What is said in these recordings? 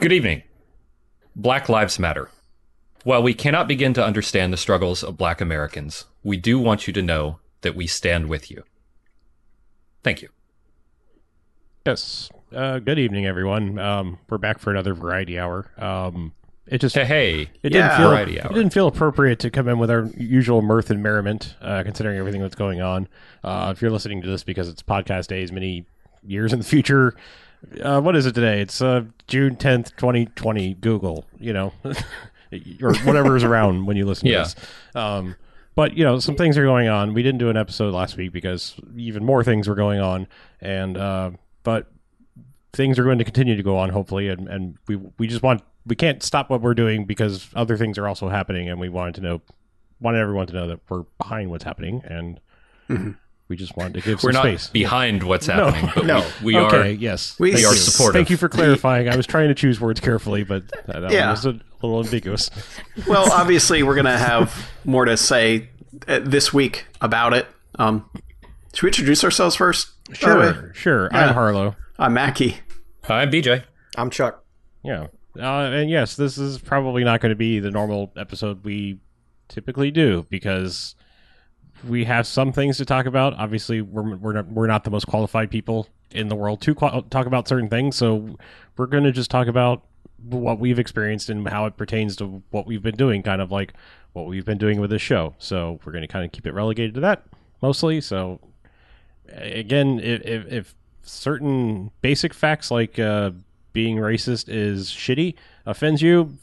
Good evening. Black Lives Matter. While we cannot begin to understand the struggles of Black Americans, we do want you to know that we stand with you. Thank you. Yes. Good evening, everyone. We're back for another Variety Hour. It just it didn't feel appropriate to come in with our usual mirth and merriment, considering everything that's going on. If you're listening to this because it's podcast days many years in the future. What is it today? It's June 10th, 2020. Google, you know, or whatever is around when you listen to this. But, you know, some things are going on. We didn't do an episode last week because even more things were going on. And but things are going to continue to go on, hopefully. And we just want we can't stop what we're doing because other things are also happening. And we wanted everyone to know that we're behind what's happening. And we just wanted to give some space. We're not behind what's happening, but we are supportive. Thank you for clarifying. I was trying to choose words carefully, but that was a little ambiguous. Well, obviously, we're going to have more to say this week about it. Should we introduce ourselves first? Sure. Yeah. I'm Harlow. I'm Mackie. I'm BJ. I'm Chuck. Yeah. And yes, this is probably not going to be the normal episode we typically do, because we have some things to talk about. Obviously, we're not the most qualified people in the world to talk about certain things, so we're going to just talk about what we've experienced and how it pertains to what we've been doing, kind of like what we've been doing with this show. So we're going to kind of keep it relegated to that, mostly. So, again, if certain basic facts like being racist is shitty, offends you,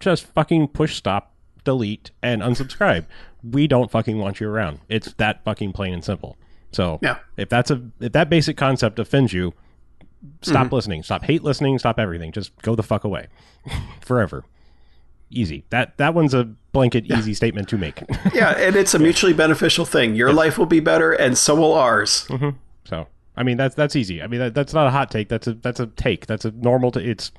just fucking push stop, delete, and unsubscribe. We don't fucking want you around. It's that fucking plain and simple. So if that basic concept offends you, stop listening, stop hate listening, stop everything. Just go the fuck away forever. Easy. That one's a blanket easy statement to make. Yeah, and it's a mutually beneficial thing. Your life will be better, and so will ours. Mm-hmm. So I mean that's easy. I mean that's not a hot take. That's a take. That's a normal. It's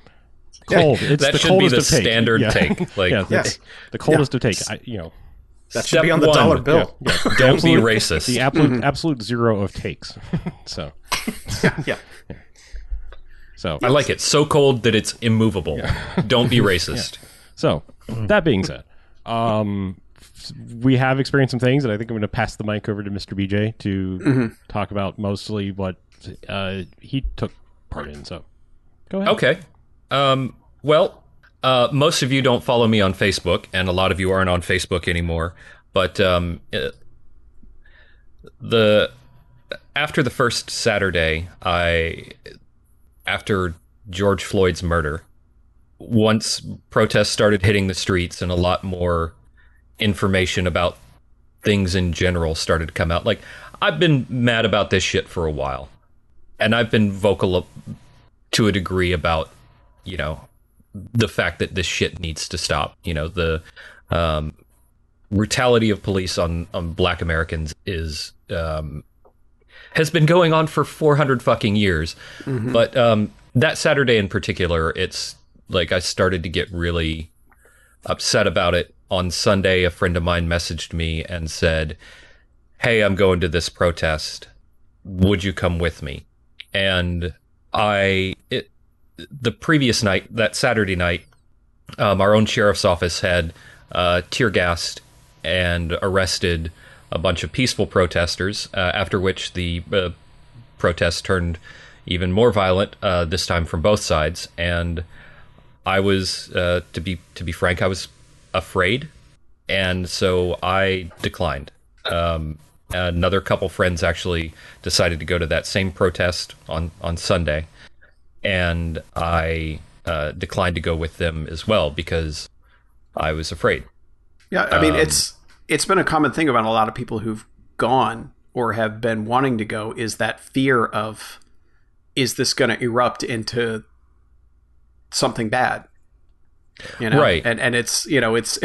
cold. It's that the should coldest be the of take. Standard take. Like the coldest of take. You know. That should be on the dollar bill. Yeah, yeah. Don't be racist. The absolute zero of takes. So, yeah. So I like it. So cold that it's immovable. Yeah. Don't be racist. Yeah. So that being said, we have experienced some things, and I think I'm going to pass the mic over to Mr. BJ to talk about mostly what he took part in. So go ahead. Okay. Well. Most of you don't follow me on Facebook, and a lot of you aren't on Facebook anymore. But after the first Saturday, after George Floyd's murder, once protests started hitting the streets and a lot more information about things in general started to come out. Like, I've been mad about this shit for a while, and I've been vocal to a degree about, you know, the fact that this shit needs to stop. You know, the brutality of police on Black Americans is has been going on for 400 fucking years. Mm-hmm. But that Saturday in particular, it's like I started to get really upset about it. On Sunday, a friend of mine messaged me and said, "Hey, I'm going to this protest. Would you come with me?" And the previous night, that Saturday night, our own sheriff's office had tear gassed and arrested a bunch of peaceful protesters, after which the protest turned even more violent, this time from both sides. And I was, to be frank, I was afraid. And so I declined. Another couple friends actually decided to go to that same protest on Sunday. And I declined to go with them as well because I was afraid. Yeah, I mean, it's been a common thing about a lot of people who've gone or have been wanting to go is that fear of, is this going to erupt into something bad? You know? Right. And it's, you know, it's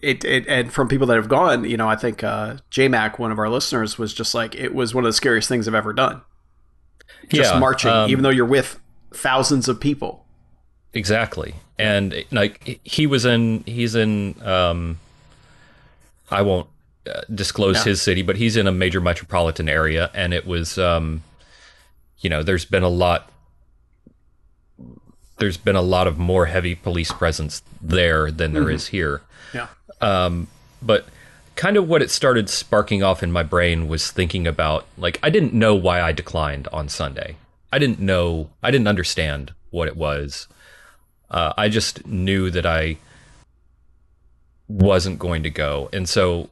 and from people that have gone, you know, I think JMac, one of our listeners, was just like, it was one of the scariest things I've ever done. Just marching, even though you're with thousands of people. Exactly. And like he's in I won't disclose his city, but he's in a major metropolitan area. And it was, you know, there's been a lot there's been a lot of more heavy police presence there than there is here. Yeah. But kind of what it started sparking off in my brain was thinking about, like, I didn't know why I declined on Sunday. I didn't understand what it was. I just knew that I wasn't going to go. And so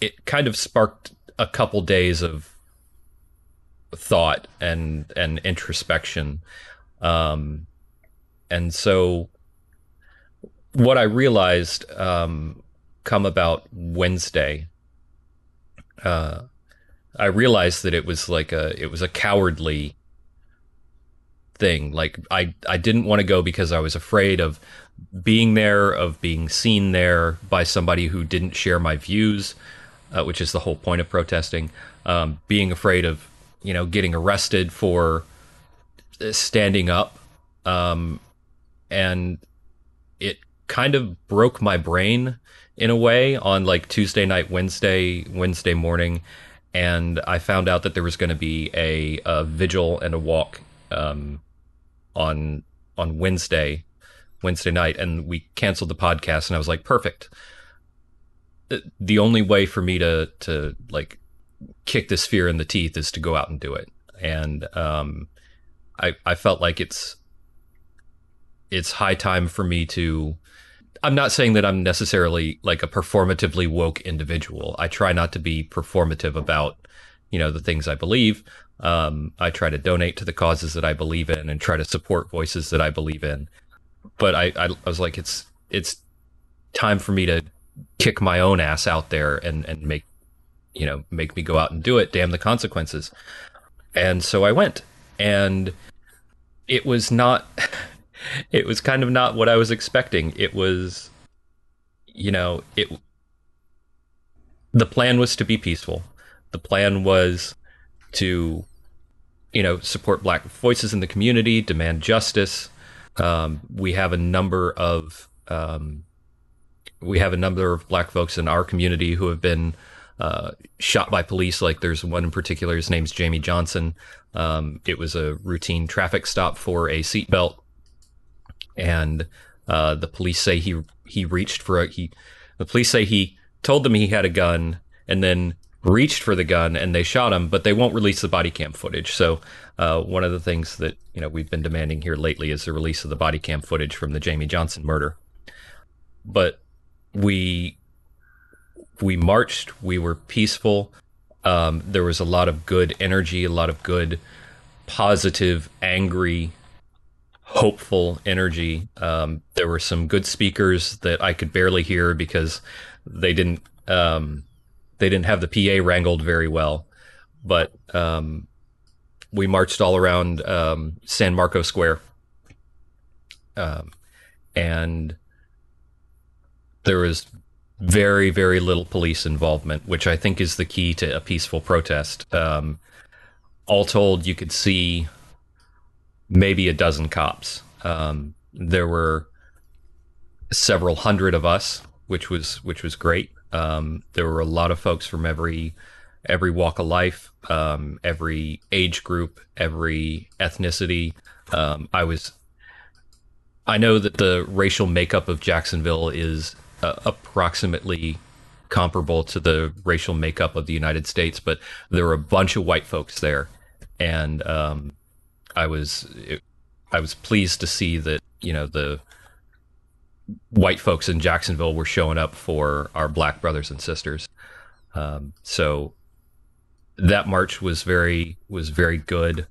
it kind of sparked a couple days of thought and introspection. And so what I realized come about Wednesday, I realized that it was like a cowardly thing. Like I didn't want to go because I was afraid of being there, of being seen there by somebody who didn't share my views, which is the whole point of protesting, being afraid of, getting arrested for standing up. And it kind of broke my brain in a way on like Tuesday night, Wednesday morning. And I found out that there was going to be a vigil and a walk on Wednesday night. And we canceled the podcast and I was like, perfect. The only way for me to like kick this fear in the teeth is to go out and do it. And I felt like it's high time for me to. I'm not saying that I'm necessarily like a performatively woke individual. I try not to be performative about, the things I believe. I try to donate to the causes that I believe in and try to support voices that I believe in. But I was like, it's time for me to kick my own ass out there and make me go out and do it. Damn the consequences. And so I went, and it was not. It was kind of not what I was expecting. It was, the plan was to be peaceful. The plan was to, support Black voices in the community, demand justice. We have a number of Black folks in our community who have been shot by police. Like there's one in particular, his name's Jamie Johnson. It was a routine traffic stop for a seatbelt. And the police say the police say he told them he had a gun and then reached for the gun and they shot him, but they won't release the body cam footage. So one of the things that we've been demanding here lately is the release of the body cam footage from the Jamie Johnson murder. But we marched, we were peaceful. There was a lot of good energy, a lot of good, positive, angry, hopeful energy. There were some good speakers that I could barely hear because they didn't have the PA wrangled very well. But we marched all around San Marco Square, and there was very, very little police involvement, which I think is the key to a peaceful protest. All told, you could see maybe a dozen cops. There were several hundred of us, which was great. There were a lot of folks from every walk of life, every age group, every ethnicity. I know that the racial makeup of Jacksonville is approximately comparable to the racial makeup of the United States, but there were a bunch of white folks there, and I was pleased to see that, the white folks in Jacksonville were showing up for our Black brothers and sisters. So that march was very good.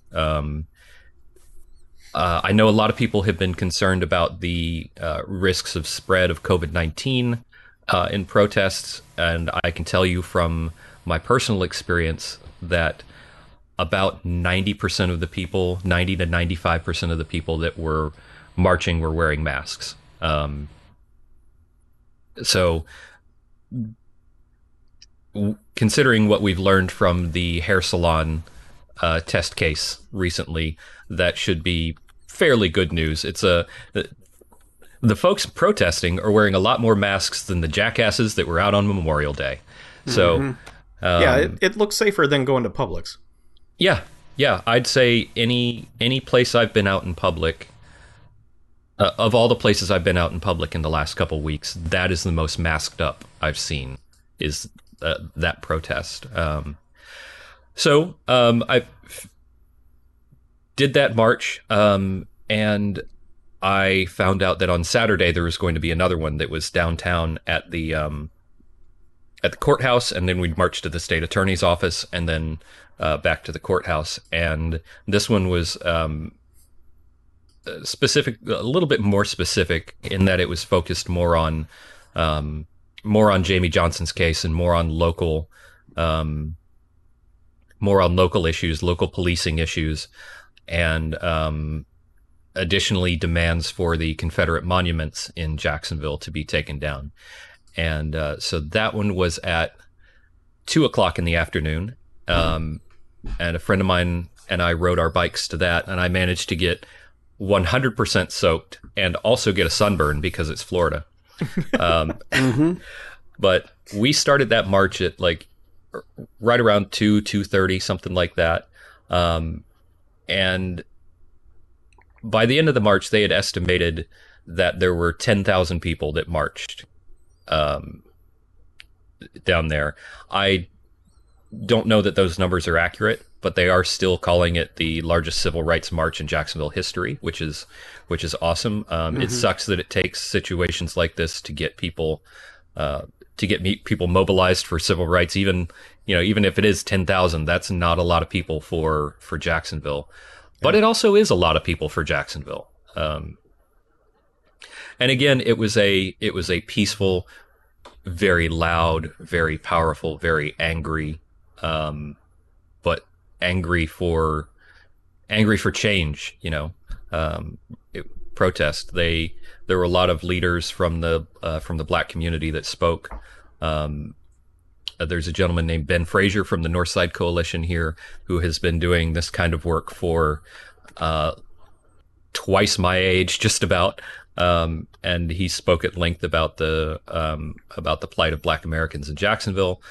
I know a lot of people have been concerned about the risks of spread of COVID-19 in protests. And I can tell you from my personal experience that about 90% of the people, 90 to 95% of the people that were marching were wearing masks. So considering what we've learned from the hair salon test case recently, that should be fairly good news. It's the folks protesting are wearing a lot more masks than the jackasses that were out on Memorial Day. So it looks safer than going to Publix. Yeah, Yeah, I'd say any place I've been out in public, of all the places I've been out in public in the last couple weeks, that is the most masked up I've seen, is that protest. So I did that march, and I found out that on Saturday there was going to be another one that was downtown at the courthouse, and then we'd march to the state attorney's office, and then back to the courthouse. And this one was specific, a little bit more specific, in that it was focused more on Jamie Johnson's case and more on local issues, local policing issues, and additionally demands for the Confederate monuments in Jacksonville to be taken down. And so that one was at 2:00 in the afternoon. And a friend of mine and I rode our bikes to that, and I managed to get 100% soaked and also get a sunburn because it's Florida. Mm-hmm. But we started that march at like right around 2:30, something like that. And by the end of the march, they had estimated that there were 10,000 people that marched down there. I don't know that those numbers are accurate, but they are still calling it the largest civil rights march in Jacksonville history, which is awesome. It sucks that it takes situations like this to get people mobilized for civil rights. Even if it is 10,000, that's not a lot of people for Jacksonville, but it also is a lot of people for Jacksonville. And again, it was a peaceful, very loud, very powerful, very angry, but angry for change, protest. There were a lot of leaders from the black community that spoke. There's a gentleman named Ben Frazier from the Northside Coalition here who has been doing this kind of work for twice my age, just about. And he spoke at length about the plight of black Americans in Jacksonville.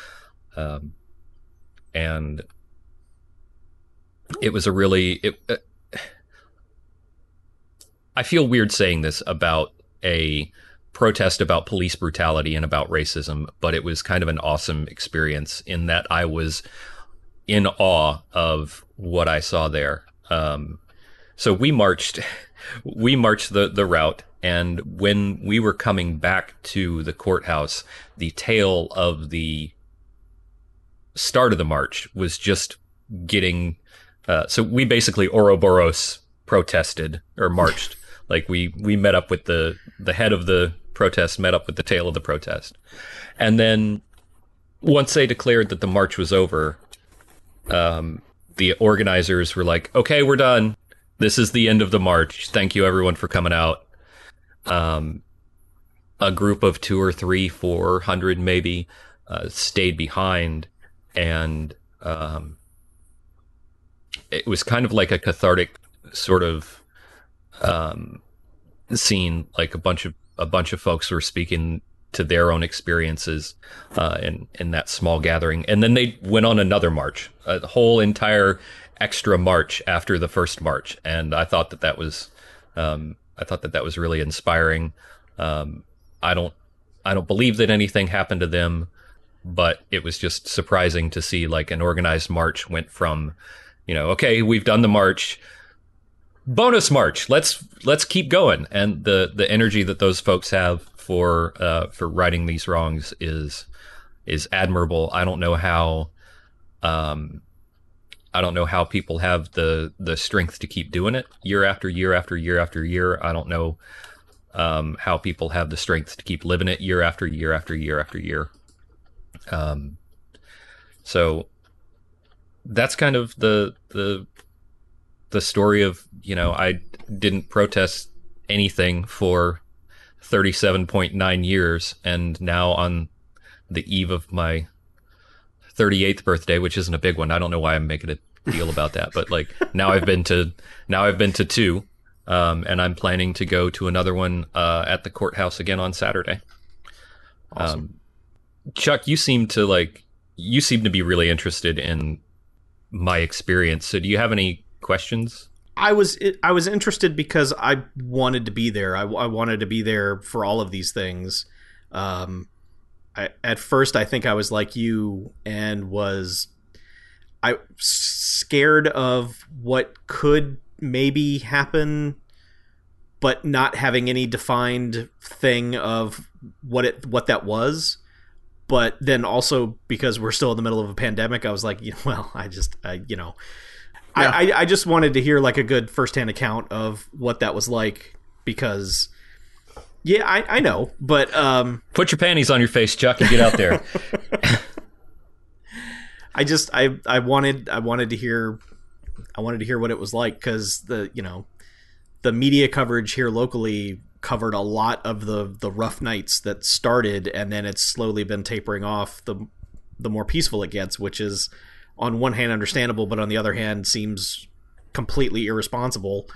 And it was a really, I feel weird saying this about a protest about police brutality and about racism, but it was kind of an awesome experience in that I was in awe of what I saw there. So we marched the route. And when we were coming back to the courthouse, the tail of the start of the march was just getting... so we basically Ouroboros protested or marched. Like we met up with the head of the protest, met up with the tail of the protest. And then once they declared that the march was over, the organizers were like, okay, we're done. This is the end of the march. Thank you, everyone, for coming out. A group of 200 or 300, 400 maybe, stayed behind, and it was kind of like a cathartic sort of scene. Like a bunch of folks were speaking to their own experiences in that small gathering, and then they went on another march, a whole entire extra march after the first march, and I thought that was. I thought that was really inspiring. I don't believe that anything happened to them, but it was just surprising to see like an organized march went from, okay, we've done the march, bonus march. Let's keep going. And the energy that those folks have for righting these wrongs is admirable. I don't know how people have the strength to keep doing it year after year after year after year. I don't know how people have the strength to keep living it year after year after year after year. So that's kind of the story of, I didn't protest anything for 37.9 years, and now on the eve of my 38th birthday, which isn't a big one. I don't know why I'm making a deal about that, but like now I've been to two, and I'm planning to go to another one at the courthouse again on Saturday. Awesome. Chuck, you seem to be really interested in my experience. So do you have any questions? I was interested because I wanted to be there. I wanted to be there for all of these things. At first, I think I was like you and was I scared of what could maybe happen, but not having any defined thing of what that was. But then also because we're still in the middle of a pandemic, I was like, I just wanted to hear like a good firsthand account of what that was like, because I know, but put your panties on your face, Chuck, and get out there. I wanted to hear what it was like, because the media coverage here locally covered a lot of the rough nights that started, and then it's slowly been tapering off the more peaceful it gets, which is on one hand understandable, but on the other hand seems completely irresponsible.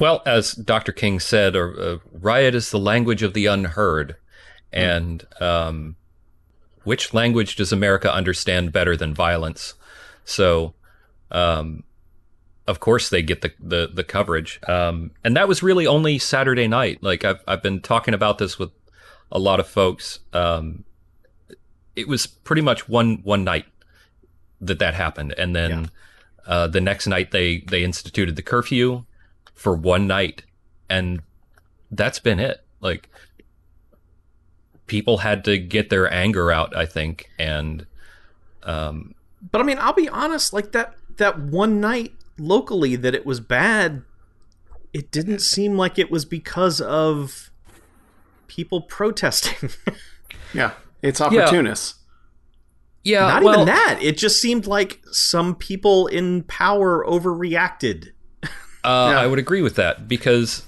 Well, as Dr. King said, riot is the language of the unheard. And which language does America understand better than violence? So, of course, they get the coverage. And that was really only Saturday night. Like, I've been talking about this with a lot of folks. It was pretty much one night that happened. And then the next night they instituted the curfew for one night, and that's been it. Like, people had to get their anger out, I think. And but I mean, I'll be honest, like that one night locally that it was bad, it didn't seem like it was because of people protesting. Yeah, it's opportunists. Yeah, not even that. It just seemed like some people in power overreacted. I would agree with that, because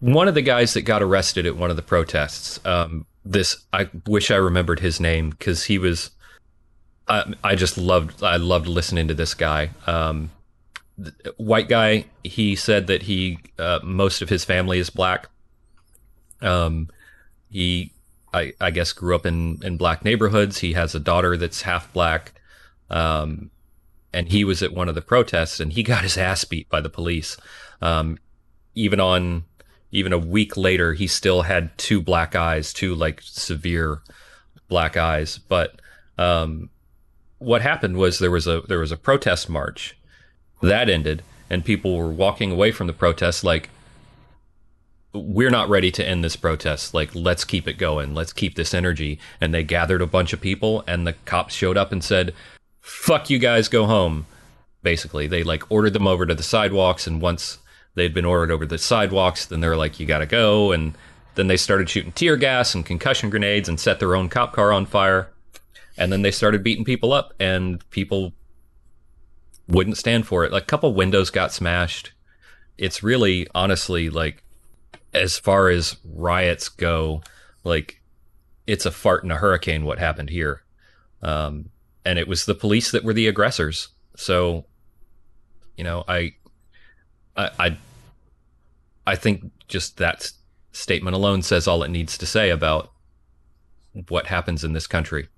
one of the guys that got arrested at one of the protests, I wish I remembered his name, because he was, I loved listening to this guy. White guy, he said that he, most of his family is black. He, I guess, grew up in black neighborhoods. He has a daughter that's half black. And he was at one of the protests, and he got his ass beat by the police. Even a week later, he still had two severe black eyes. But what happened was there was a protest march that ended, and people were walking away from the protest like, we're not ready to end this protest. Like, let's keep it going. Let's keep this energy. And they gathered a bunch of people, and the cops showed up and said, fuck you guys, go home. Basically, they like ordered them over to the sidewalks, and once they'd been ordered over to the sidewalks, then they're like, you gotta go. And then they started shooting tear gas and concussion grenades and set their own cop car on fire. And then they started beating people up, and people wouldn't stand for it. Like, a couple windows got smashed. It's really, honestly, like, as far as riots go, like, it's a fart in a hurricane what happened here. And it was the police that were the aggressors. So, I think just that statement alone says all it needs to say about what happens in this country.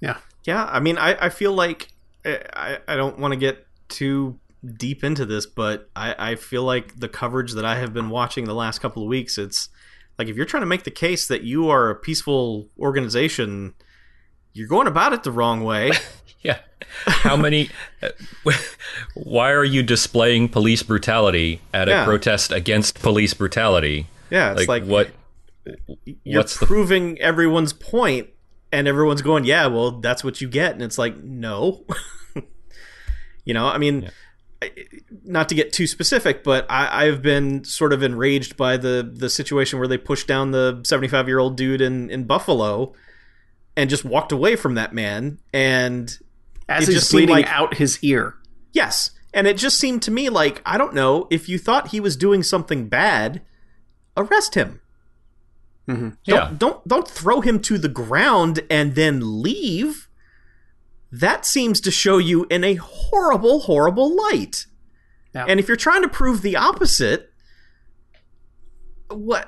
Yeah. Yeah. I mean, I feel like I don't want to get too deep into this, but I feel like the coverage that I have been watching the last couple of weeks, it's like, if you're trying to make the case that you are a peaceful organization, you're going about it the wrong way. Yeah. How many... why are you displaying police brutality at a protest against police brutality? Yeah, it's like what's proving everyone's point, and everyone's going, yeah, well, that's what you get. And it's like, no. I mean, not to get too specific, but I've been sort of enraged by the situation where they pushed down the 75-year-old dude in Buffalo, and just walked away from that man, and as he's bleeding out his ear. Yes. And it just seemed to me like, I don't know, if you thought he was doing something bad, arrest him. Mm-hmm. Don't throw him to the ground and then leave. That seems to show you in a horrible, horrible light. Yeah. And if you're trying to prove the opposite, I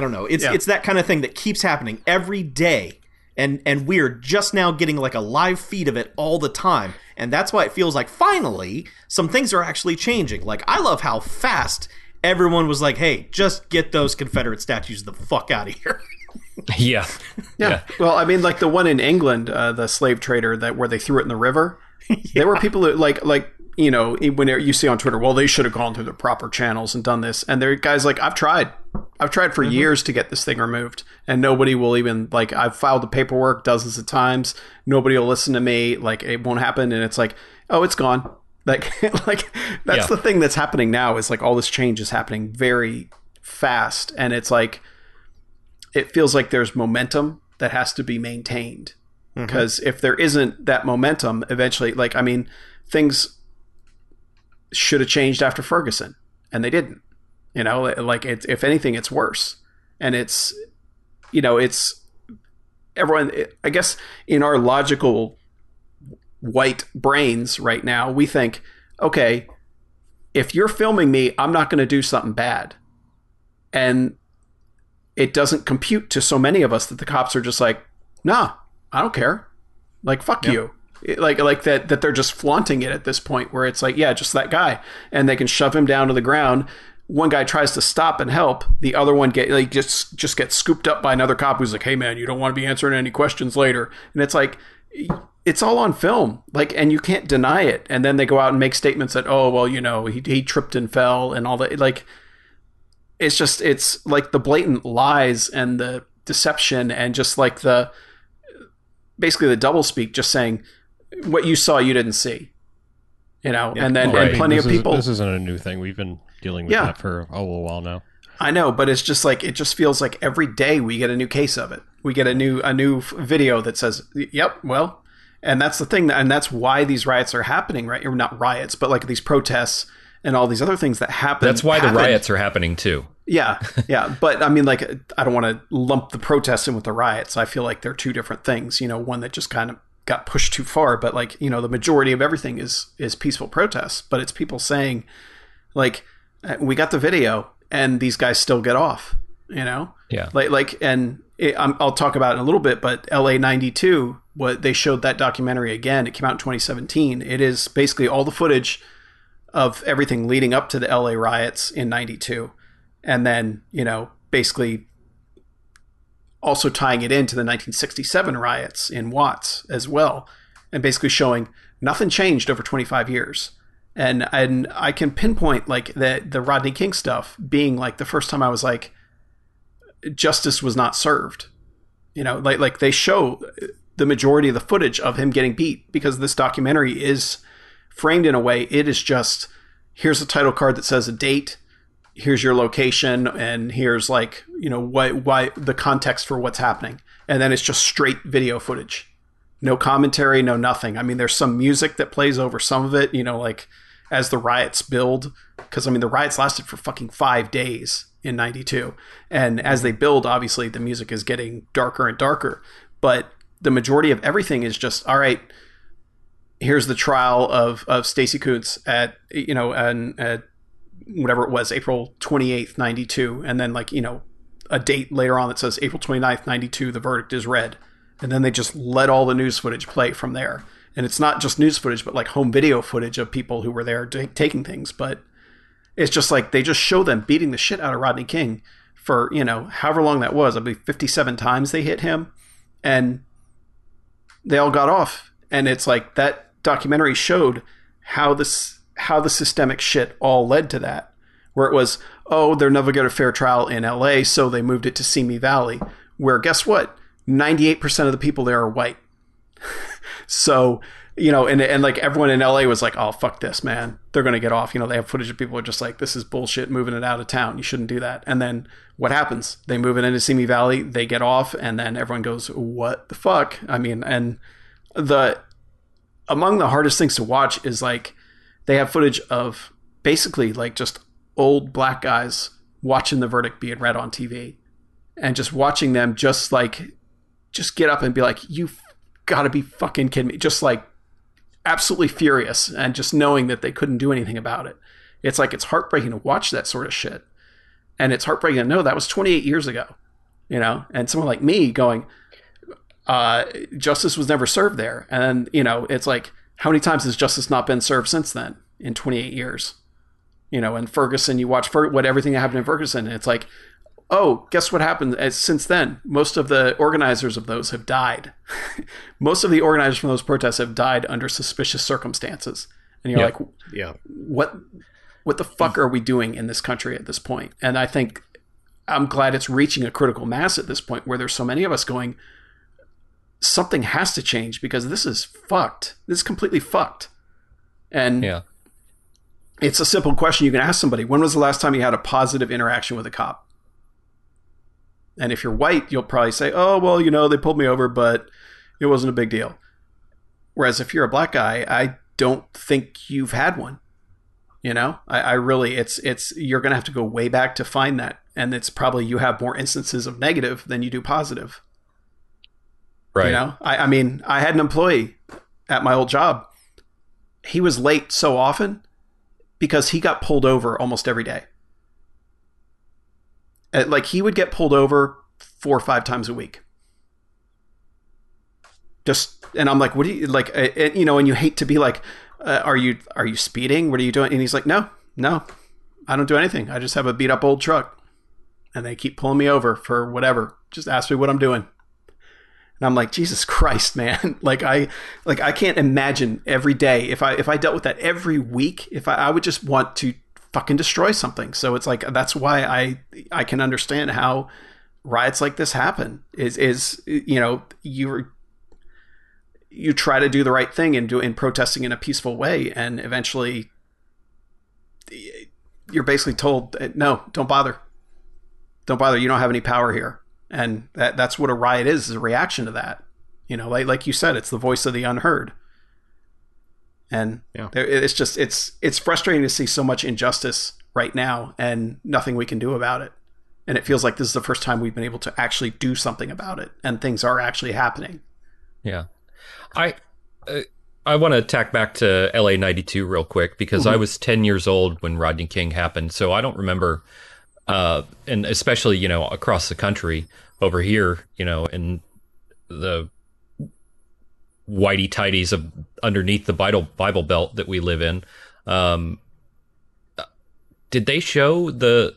don't know. It's that kind of thing that keeps happening every day. And we're just now getting like a live feed of it all the time. And that's why it feels like finally some things are actually changing. Like, I love how fast everyone was like, hey, just get those Confederate statues the fuck out of here. Yeah. Yeah. Well, I mean, like the one in England, the slave trader where they threw it in the river. Yeah. There were people that like, you know, when you see on Twitter, well, they should have gone through the proper channels and done this. And there are guys like, I've tried for years to get this thing removed, and nobody will even, like, I've filed the paperwork dozens of times. Nobody will listen to me. Like, it won't happen. And it's like, oh, it's gone. Like that's the thing that's happening now, is like all this change is happening very fast. And it's like, it feels like there's momentum that has to be maintained, because if there isn't that momentum, eventually, like, I mean, things should have changed after Ferguson and they didn't. You know, like, it, if anything, it's worse. And it's, you know, it's everyone, I guess, in our logical white brains right now, we think, okay, if you're filming me, I'm not going to do something bad. And it doesn't compute to so many of us that the cops are just like, nah, I don't care. Like, fuck you. Like that they're just flaunting it at this point, where it's like, yeah, just that guy. And they can shove him down to the ground. One guy tries to stop and help. The other one just gets scooped up by another cop who's like, hey, man, you don't want to be answering any questions later. And it's like, it's all on film. Like, and you can't deny it. And then they go out and make statements that, oh, well, you know, he tripped and fell and all that. Like, it's just, it's like the blatant lies and the deception and just like basically the doublespeak, just saying what you saw, you didn't see. You know, yeah, and then and plenty of people. This isn't a new thing. We've been dealing with that for a little while now. I know, but it's just like, it just feels like every day we get a new case of it. We get a new video that says, "Yep, well," and that's the thing, and that's why these riots are happening, right? Or not riots, but like these protests and all these other things that happen. That's why the riots are happening too. Yeah, yeah, but I mean, like, I don't want to lump the protests in with the riots. I feel like they're two different things. You know, one that just kind of got pushed too far, but like, you know, the majority of everything is peaceful protests, but it's people saying, like, we got the video and these guys still get off, you know? Yeah. I'll talk about it in a little bit, but LA 92, what they showed, that documentary again, it came out in 2017. It is basically all the footage of everything leading up to the LA riots in 92. And then, you know, basically also tying it into the 1967 riots in Watts as well, and basically showing nothing changed over 25 years. And I can pinpoint, like, the Rodney King stuff being like the first time I was like, justice was not served. You know, like they show the majority of the footage of him getting beat, because this documentary is framed in a way, it is just, here's a title card that says a date, here's your location, and here's, like, you know, why the context for what's happening. And then it's just straight video footage, no commentary, no nothing. I mean, there's some music that plays over some of it, you know, like as the riots build, because I mean, the riots lasted for fucking 5 days in 92. And as they build, obviously the music is getting darker and darker, but the majority of everything is just, all right, here's the trial of Stacey Koon at, you know, and whatever it was, April 28th, 92. And then, like, you know, a date later on that says April 29th, 92, the verdict is read. And then they just let all the news footage play from there. And it's not just news footage, but like home video footage of people who were there taking things. But it's just like, they just show them beating the shit out of Rodney King for, you know, however long that was. I believe 57 times they hit him, and they all got off. And it's like, that documentary showed how the systemic shit all led to that, where it was, oh, they're never going to fair trial in LA, so they moved it to Simi Valley, where, guess what? 98% of the people there are white. So, you know, and like everyone in LA was like, oh, fuck this, man, they're going to get off. You know, they have footage of people who are just like, this is bullshit, moving it out of town, you shouldn't do that. And then what happens? They move it into Simi Valley, they get off, and then everyone goes, what the fuck? I mean, and among the hardest things to watch is, like, they have footage of basically like just old black guys watching the verdict being read on TV, and just watching them just like, just get up and be like, you gotta be fucking kidding me. Just like absolutely furious, and just knowing that they couldn't do anything about it. It's like, it's heartbreaking to watch that sort of shit. And it's heartbreaking to know that was 28 years ago, you know, and someone like me going, Justice was never served there. And, you know, it's like, how many times has justice not been served since then in 28 years? You know, in Ferguson, you watch what everything that happened in Ferguson, and it's like, oh, guess what happened since then? Most of the organizers of those have died. Most of the organizers from those protests have died under suspicious circumstances. And you're like, yeah, what the fuck are we doing in this country at this point? And I think I'm glad it's reaching a critical mass at this point where there's so many of us going, something has to change because this is fucked. This is completely fucked. And it's a simple question you can ask somebody. When was the last time you had a positive interaction with a cop? And if you're white, you'll probably say, oh, well, you know, they pulled me over, but it wasn't a big deal. Whereas if you're a black guy, I don't think you've had one. You know, I really, it's, you're going to have to go way back to find that. And it's probably, you have more instances of negative than you do positive. Right. You know, I mean, I had an employee at my old job. He was late so often because he got pulled over almost every day. Like, he would get pulled over 4 or 5 times a week. Just, and I'm like, what do you like? You know, and you hate to be like, are you speeding? What are you doing? And he's like, no, I don't do anything. I just have a beat up old truck and they keep pulling me over for whatever. Just ask me what I'm doing. And I'm like, Jesus Christ, man. I can't imagine every day if I dealt with that every week, I would just want to fucking destroy something. So it's like, that's why I can understand how riots like this happen is, you know, you try to do the right thing and do in protesting in a peaceful way. And eventually you're basically told, no, don't bother. You don't have any power here. And that's what a riot is a reaction to that. You know, like you said, it's the voice of the unheard. And it's just, it's frustrating to see so much injustice right now and nothing we can do about it. And it feels like this is the first time we've been able to actually do something about it and things are actually happening. Yeah. I want to tack back to LA 92 real quick because I was 10 years old when Rodney King happened. So I don't remember, and especially, you know, across the country over here, you know, in the whitey tighties of underneath the Bible Belt that we live in. Did they show the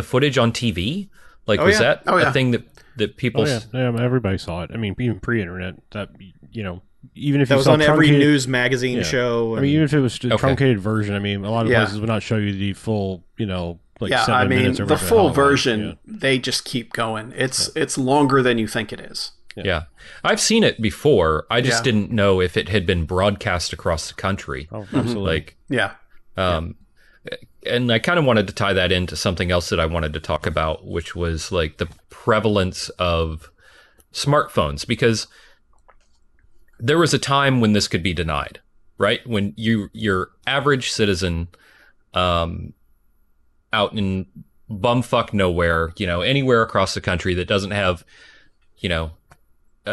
footage on TV? Like, was that a thing that people? Oh, yeah, everybody saw it. I mean, even pre-internet, that, you know, even if that was on every news magazine show. I mean, even if it was a truncated version, I mean, a lot of places would not show you the full, you know, like 7 minutes. Yeah, I mean, the full version, they just keep going. It's longer than you think it is. Yeah. I've seen it before. I just didn't know if it had been broadcast across the country. Oh, absolutely. Like, and I kind of wanted to tie that into something else that I wanted to talk about, which was like the prevalence of smartphones, because there was a time when this could be denied, right? When your average citizen out in bumfuck nowhere, you know, anywhere across the country that doesn't have, you know,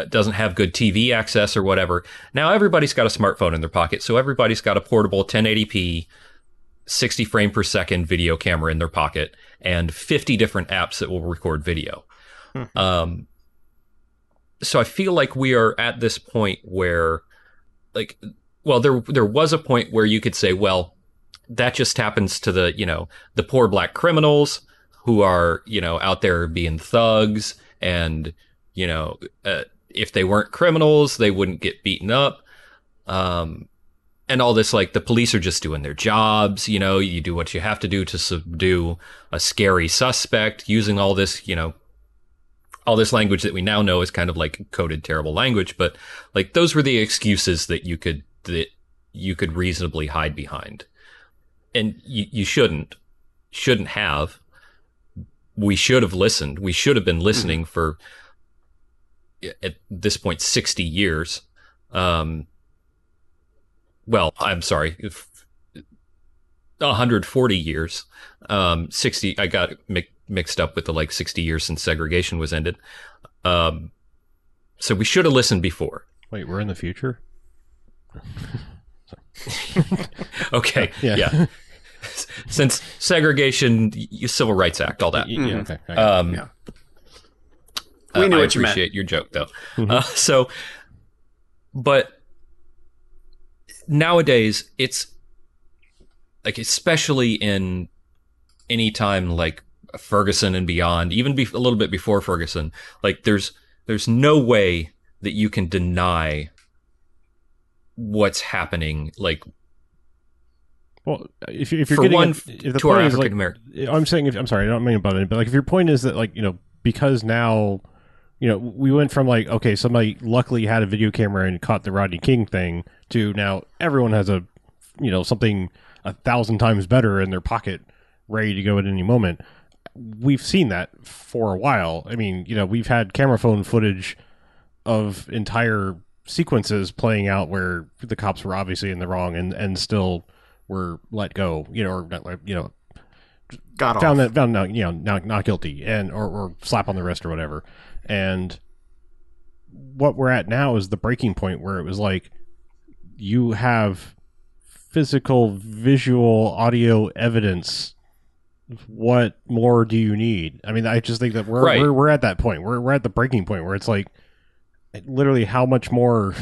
doesn't have good TV access or whatever. Now everybody's got a smartphone in their pocket. So everybody's got a portable 1080p, 60 frame per second video camera in their pocket and 50 different apps that will record video. Mm-hmm. So I feel like we are at this point where like, well, there was a point where you could say, well, that just happens to the, you know, the poor black criminals who are, you know, out there being thugs and, you know, if they weren't criminals, they wouldn't get beaten up. And all this, like, the police are just doing their jobs. You know, you do what you have to do to subdue a scary suspect using all this, you know, all this language that we now know is kind of like coded, terrible language. But like those were the excuses that you could reasonably hide behind. And you shouldn't have. We should have listened. We should have been listening for, at this point, 60 years. Well, I'm sorry, 140 years. 60, I got mixed up with the like 60 years since segregation was ended. So we should have listened before. Wait, we're in the future? Okay. Yeah. Since segregation, Civil Rights Act, all that. Yeah. Okay. We knew what you meant. I appreciate your joke, though. Mm-hmm. But nowadays, it's like, especially in any time like Ferguson and beyond, even a little bit before Ferguson, like there's no way that you can deny what's happening. Like, well, if you're getting one, if the to point our African American, like, I'm saying, I'm sorry, I don't mean about it, but like if your point is that, like, you know, because now, you know, we went from like, okay, somebody luckily had a video camera and caught the Rodney King thing to now everyone has a, you know, something 1,000 times better in their pocket, ready to go at any moment. We've seen that for a while. I mean, you know, we've had camera phone footage of entire sequences playing out where the cops were obviously in the wrong and still were let go, you know, or not, you know, got found off. That found out, you know, not guilty, and or slap on the wrist or whatever. And what we're at now is the breaking point where it was like, you have physical, visual, audio evidence. What more do you need? I mean, I just think that we're at that point. We're at the breaking point where it's like, literally, how much more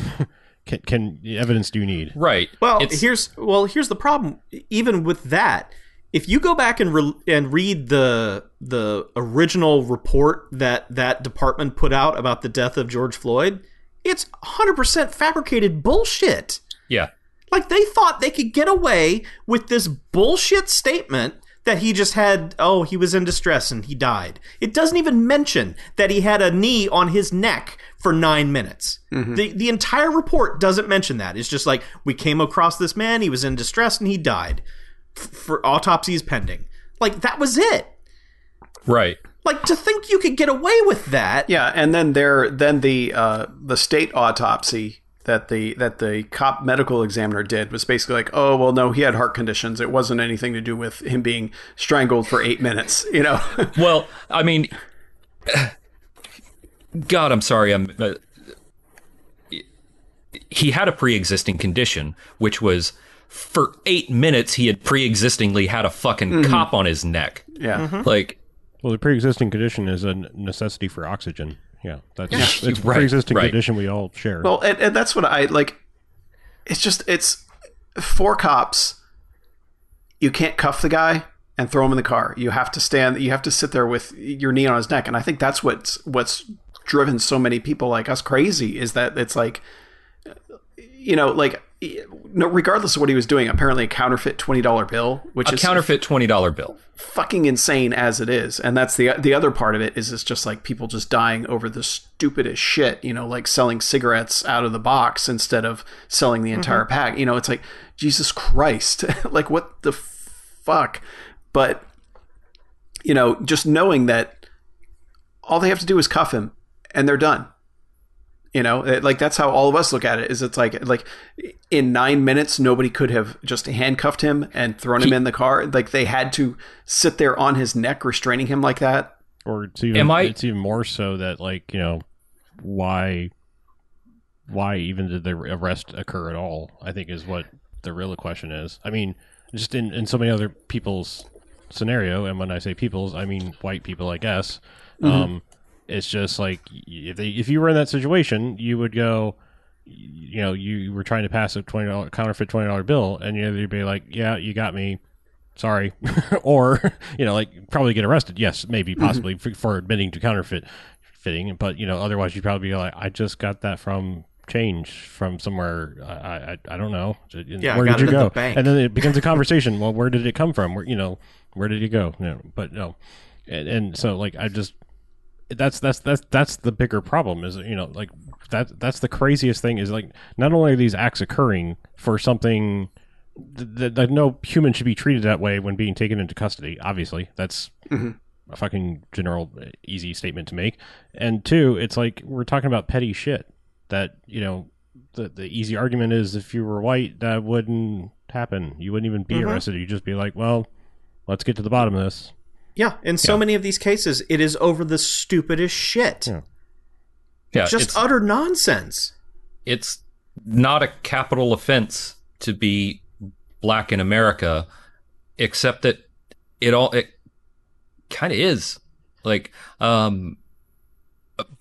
can evidence do you need? Right. Well, here's the problem. Even with that, if you go back and read the original report that department put out about the death of George Floyd, it's 100% fabricated bullshit. Yeah. Like, they thought they could get away with this bullshit statement that he just had, oh, he was in distress and he died. It doesn't even mention that he had a knee on his neck for 9 minutes. Mm-hmm. The entire report doesn't mention that. It's just like, we came across this man, he was in distress and he died. For autopsies pending. Like, that was it. Right. Like, to think you could get away with that. Yeah, and then the state autopsy that the cop medical examiner did was basically like, oh, well, no, he had heart conditions. It wasn't anything to do with him being strangled for 8 minutes, you know? Well, I mean, God, I'm sorry. He had a pre-existing condition, which was for 8 minutes, he had pre-existingly had a fucking cop on his neck. Yeah. Mm-hmm. Like, well, the pre-existing condition is a necessity for oxygen. Yeah, that's it's right, pre-existing condition we all share. Well, and that's what I like. It's just, it's four cops. You can't cuff the guy and throw him in the car. You have to sit there with your knee on his neck. And I think that's what's driven so many people like us crazy, is that it's like, you know, like, no, regardless of what he was doing, apparently a counterfeit $20 bill, which is a counterfeit $20 bill, fucking insane as it is. And that's the other part of it, is it's just like people just dying over the stupidest shit, you know, like selling cigarettes out of the box instead of selling the entire pack. You know, it's like, Jesus Christ, like, what the fuck? But, you know, just knowing that all they have to do is cuff him and they're done. You know, like, that's how all of us look at it, is it's like in 9 minutes, nobody could have just handcuffed him and thrown him in the car. Like, they had to sit there on his neck, restraining him like that. Or it's even more so that, like, you know, why even did the arrest occur at all, I think, is what the real question is. I mean, just in so many other people's scenario. And when I say people's, I mean, white people, I guess. Mm-hmm. It's just like, if you were in that situation, you would go, you know, you were trying to pass a counterfeit $20 bill, and you'd be like, yeah, you got me, sorry. Or, you know, like, probably get arrested. Yes, maybe, possibly, for admitting to counterfeiting. But, you know, otherwise you'd probably be like, I just got that from change from somewhere. I don't know. Yeah, where did you go? And then it becomes a conversation. Well, where did it come from? Where, you know, where did you go? You know, but no. And so, like, I just... That's the bigger problem, is, you know, like, that's the craziest thing, is, like, not only are these acts occurring for something that no human should be treated that way when being taken into custody. Obviously, that's a fucking general easy statement to make. And two, it's like, we're talking about petty shit that, you know, the easy argument is, if you were white, that wouldn't happen. You wouldn't even be arrested. You'd just be like, well, let's get to the bottom of this. Yeah, in so many of these cases, it is over the stupidest shit. Yeah, it's utter nonsense. It's not a capital offense to be black in America, except that it kind of is. Like,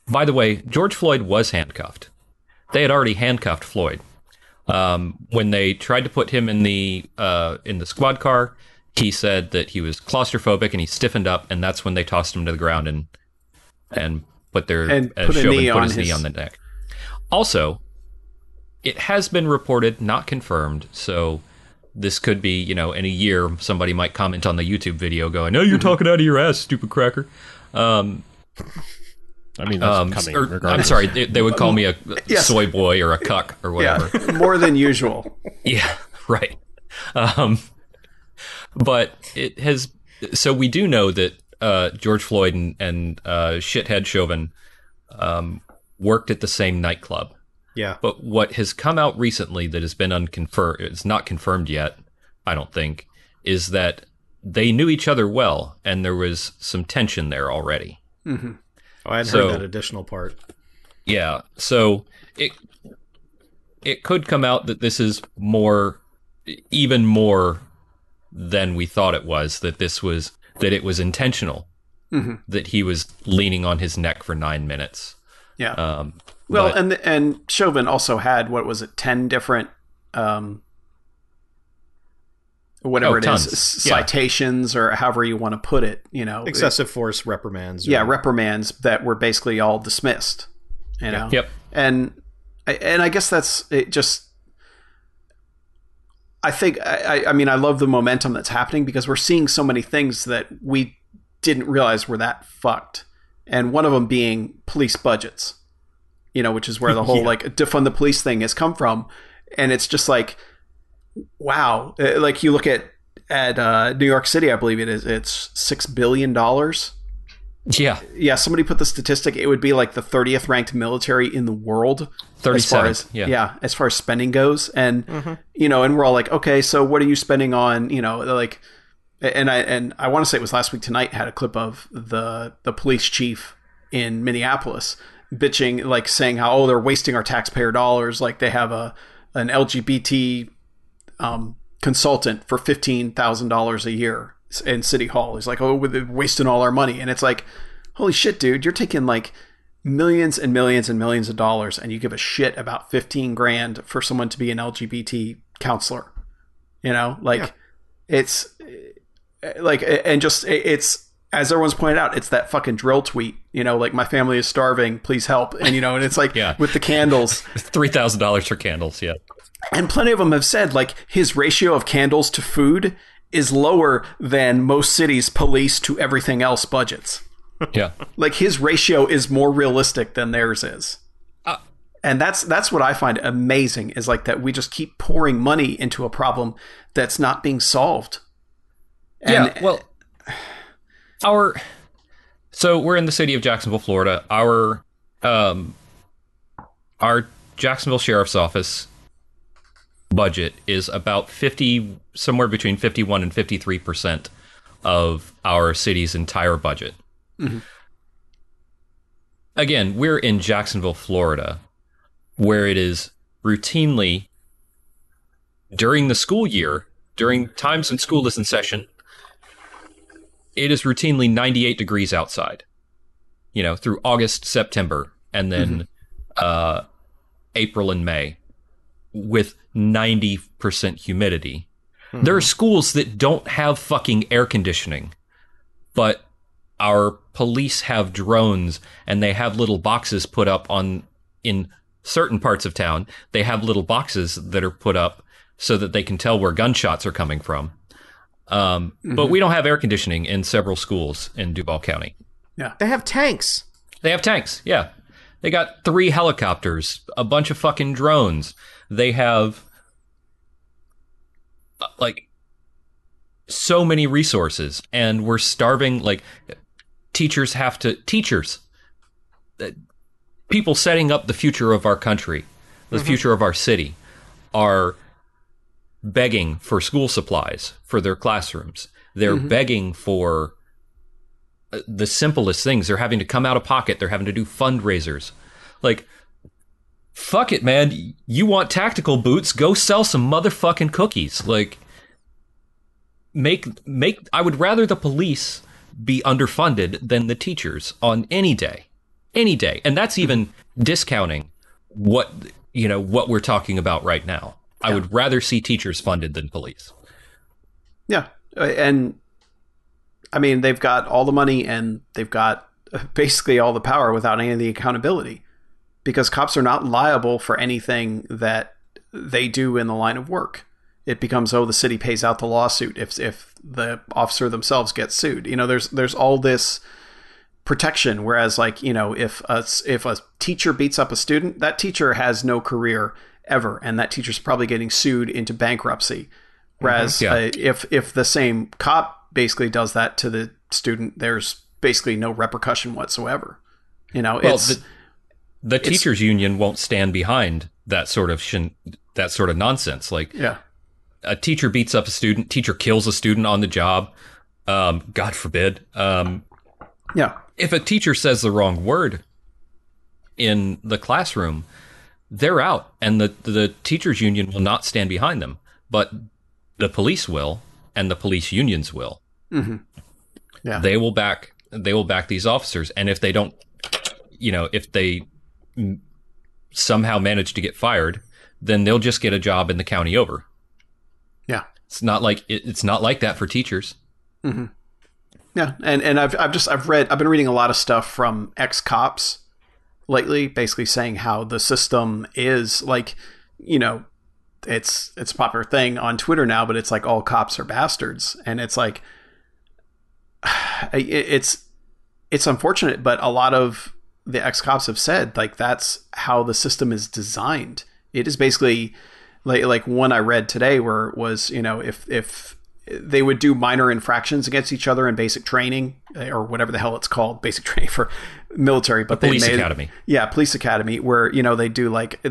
By the way, George Floyd was handcuffed. They had already handcuffed Floyd. When they tried to put him in the squad car, he said that he was claustrophobic and he stiffened up, and that's when they tossed him to the ground and put their and put a knee put his knee on the neck. Also, it has been reported, not confirmed, so this could be, you know, in a year somebody might comment on the YouTube video going, "Oh, you're talking out of your ass, stupid cracker." I mean, that's coming regardless. I'm sorry, they would call me a soy boy or a cuck or whatever. Yeah, more than usual. Yeah, right. But it has, so we do know that George Floyd and Shithead Chauvin worked at the same nightclub. Yeah. But what has come out recently that has been unconfirmed, it's not confirmed yet, I don't think, is that they knew each other well and there was some tension there already. Mm-hmm. Oh, I hadn't heard that additional part. Yeah, so it could come out that this is even more than we thought it was. That it was intentional. Mm-hmm. That he was leaning on his neck for 9 minutes. Yeah. Well, and Chauvin also had 10 different citations or however you want to put it, you know, excessive force reprimands. Yeah, reprimands that were basically all dismissed, you know. Yep. And I guess that's it. I love the momentum that's happening because we're seeing so many things that we didn't realize were that fucked. And one of them being police budgets, you know, which is where the whole defund the police thing has come from. And it's just like, wow. Like you look at New York City, I believe it is. It's $6 billion. Yeah. Yeah. Somebody put the statistic. It would be like the 30th ranked military in the world. 37. As far as spending goes. And, you know, and we're all like, okay, so what are you spending on, you know, like, and I want to say it was Last Week Tonight had a clip of the police chief in Minneapolis bitching, like saying how, oh, they're wasting our taxpayer dollars. Like they have an LGBT consultant for $15,000 a year in City Hall. He's like, oh, we're wasting all our money. And it's like, holy shit, dude, you're taking like millions and millions and millions of dollars and you give a shit about $15,000 for someone to be an LGBT counselor, you know, like it's like, and just, it's, as everyone's pointed out, it's that fucking drill tweet, you know, like my family is starving, please help. And, you know, and it's like with the candles, $3,000 for candles. Yeah. And plenty of them have said, like, his ratio of candles to food is lower than most cities' police to everything else budgets. Yeah. Like, his ratio is more realistic than theirs is. And that's what I find amazing, is like that we just keep pouring money into a problem that's not being solved. And yeah, well, so we're in the city of Jacksonville, Florida. Our Jacksonville Sheriff's Office budget is about somewhere between 51 and 53% of our city's entire budget. Mm-hmm. Again, we're in Jacksonville, Florida, where it is routinely during the school year, during times when school is in session, it is routinely 98 degrees outside, you know, through August, September, and then April and May, with 90% humidity. Mm-hmm. There are schools that don't have fucking air conditioning, but our police have drones and they have little boxes put up in certain parts of town. They have little boxes that are put up so that they can tell where gunshots are coming from. But we don't have air conditioning in several schools in Duval County. Yeah. They have tanks. Yeah. They got 3 helicopters, a bunch of fucking drones. They have, like, so many resources, and we're starving. Like, people setting up the future of our country, the future of our city, are begging for school supplies for their classrooms. They're begging for the simplest things. They're having to come out of pocket. They're having to do fundraisers. Like, fuck it, man. You want tactical boots? Go sell some motherfucking cookies. Like, I would rather the police be underfunded than the teachers on any day. any day. And that's even discounting what, you know, what we're talking about right now. Yeah. I would rather see teachers funded than police. Yeah. And I mean, they've got all the money and they've got basically all the power without any of the accountability, because cops are not liable for anything that they do in the line of work. It becomes, oh, the city pays out the lawsuit if the officer themselves gets sued. You know, there's all this protection, whereas, like, you know, if a teacher beats up a student, that teacher has no career ever, and that teacher's probably getting sued into bankruptcy. Whereas if the same cop basically does that to the student, there's basically no repercussion whatsoever. You know, well, the teachers union won't stand behind that sort of nonsense. Like, yeah, a teacher beats up a student, teacher kills a student on the job. God forbid. Yeah. If a teacher says the wrong word in the classroom, they're out, and the teachers union will not stand behind them, but the police will, and the police unions will. Mm-hmm. Yeah. They will back these officers. And if they don't, you know, if they somehow manage to get fired, then they'll just get a job in the county over. Yeah. It's not like that for teachers. Mm-hmm. Yeah. And I've been reading a lot of stuff from ex-cops lately, basically saying how the system is, like, you know, it's a popular thing on Twitter now, but it's like all cops are bastards. And it's like, it's unfortunate, but a lot of the ex-cops have said, like, that's how the system is designed. It is basically like one I read today was, you know, if they would do minor infractions against each other in basic training, or whatever the hell it's called, basic training for military, but police academy, where, you know, they do, like,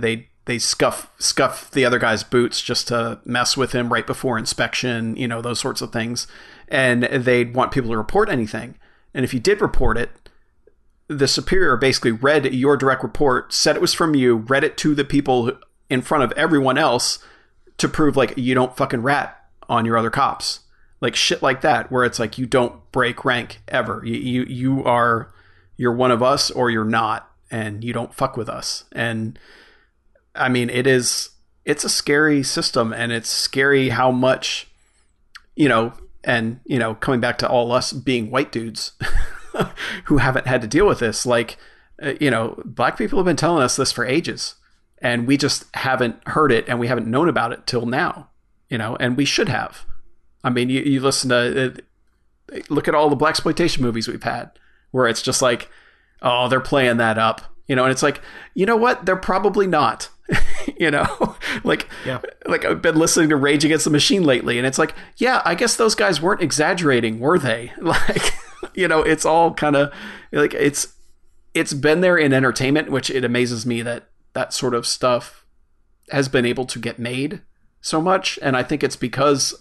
they scuff the other guy's boots just to mess with him right before inspection, you know, those sorts of things. And they'd want people to report anything. And if you did report it, the superior basically read your direct report, said it was from you, read it to the people in front of everyone else to prove, like, you don't fucking rat on your other cops. Like, shit like that, where it's like, you don't break rank ever. You're one of us or you're not, and you don't fuck with us. And I mean, it's a scary system, and it's scary how much, you know. And, you know, coming back to all us being white dudes who haven't had to deal with this, like, you know, black people have been telling us this for ages, and we just haven't heard it, and we haven't known about it till now, you know, and we should have. I mean, you listen to, look at all the blaxploitation movies we've had, where it's just like, oh, they're playing that up, you know, and it's like, you know what? They're probably not. You know, like, yeah. Like, I've been listening to Rage Against the Machine lately, and it's like, yeah, I guess those guys weren't exaggerating, were they? Like, you know, it's all kind of like, it's been there in entertainment, which it amazes me that sort of stuff has been able to get made so much. And I think it's because,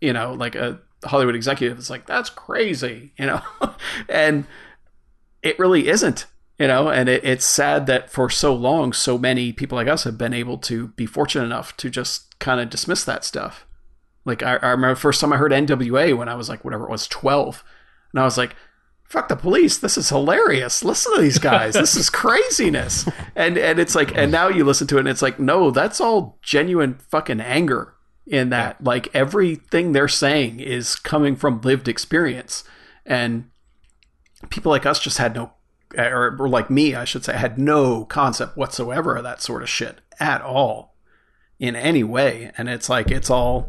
you know, like, a Hollywood executive is like, that's crazy, you know, and it really isn't. You know, and it's sad that for so long, so many people like us have been able to be fortunate enough to just kind of dismiss that stuff. Like, I remember the first time I heard NWA when I was like, whatever it was, 12. And I was like, fuck the police. This is hilarious. Listen to these guys. This is craziness. And it's like, and now you listen to it and it's like, no, that's all genuine fucking anger in that. Like, everything they're saying is coming from lived experience. And people like us just had no, or like me, I should say, I had no concept whatsoever of that sort of shit at all in any way. And it's like, it's all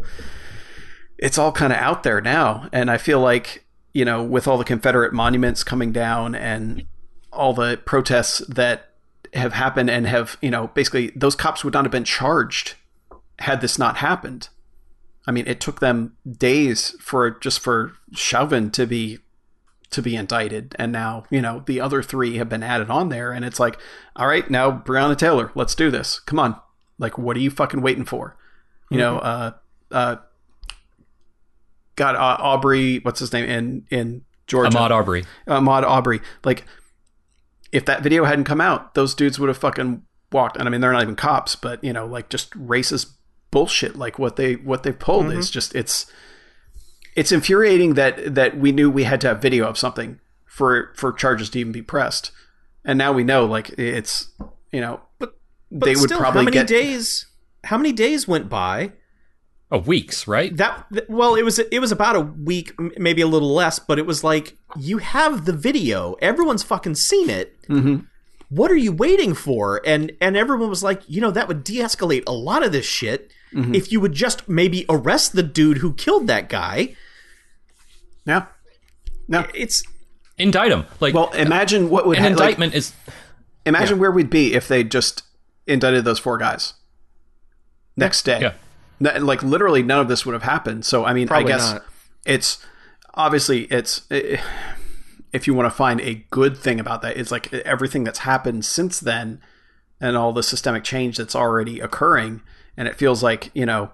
kind of out there now. And I feel like, you know, with all the Confederate monuments coming down and all the protests that have happened and have, you know, basically those cops would not have been charged had this not happened. I mean, it took them days for Chauvin to be indicted, and now, you know, the other three have been added on there, and it's like, all right, now Breonna Taylor, let's do this, come on, like, what are you fucking waiting for? You know, Aubrey, what's his name in Georgia, Ahmaud Arbery, like, if that video hadn't come out, those dudes would have fucking walked. And I mean, they're not even cops, but, you know, like, just racist bullshit, like what they pulled is just, It's infuriating that we knew we had to have video of something for charges to even be pressed. And now we know, like, it's, you know, but they would still, probably how many days went by? Weeks, right? Well, it was about a week, maybe a little less, but it was like, you have the video. Everyone's fucking seen it. Mm-hmm. What are you waiting for? And everyone was like, you know, that would de-escalate a lot of this shit if you would just maybe arrest the dude who killed that guy. No. It's... Indict him. Like, well, imagine what would... An indictment is... Imagine where we'd be if they just indicted those four guys. Next day. Yeah. Like, literally none of this would have happened. So, I mean, probably I guess not. It's obviously if you want to find a good thing about that, it's like everything that's happened since then and all the systemic change that's already occurring. And it feels like, you know,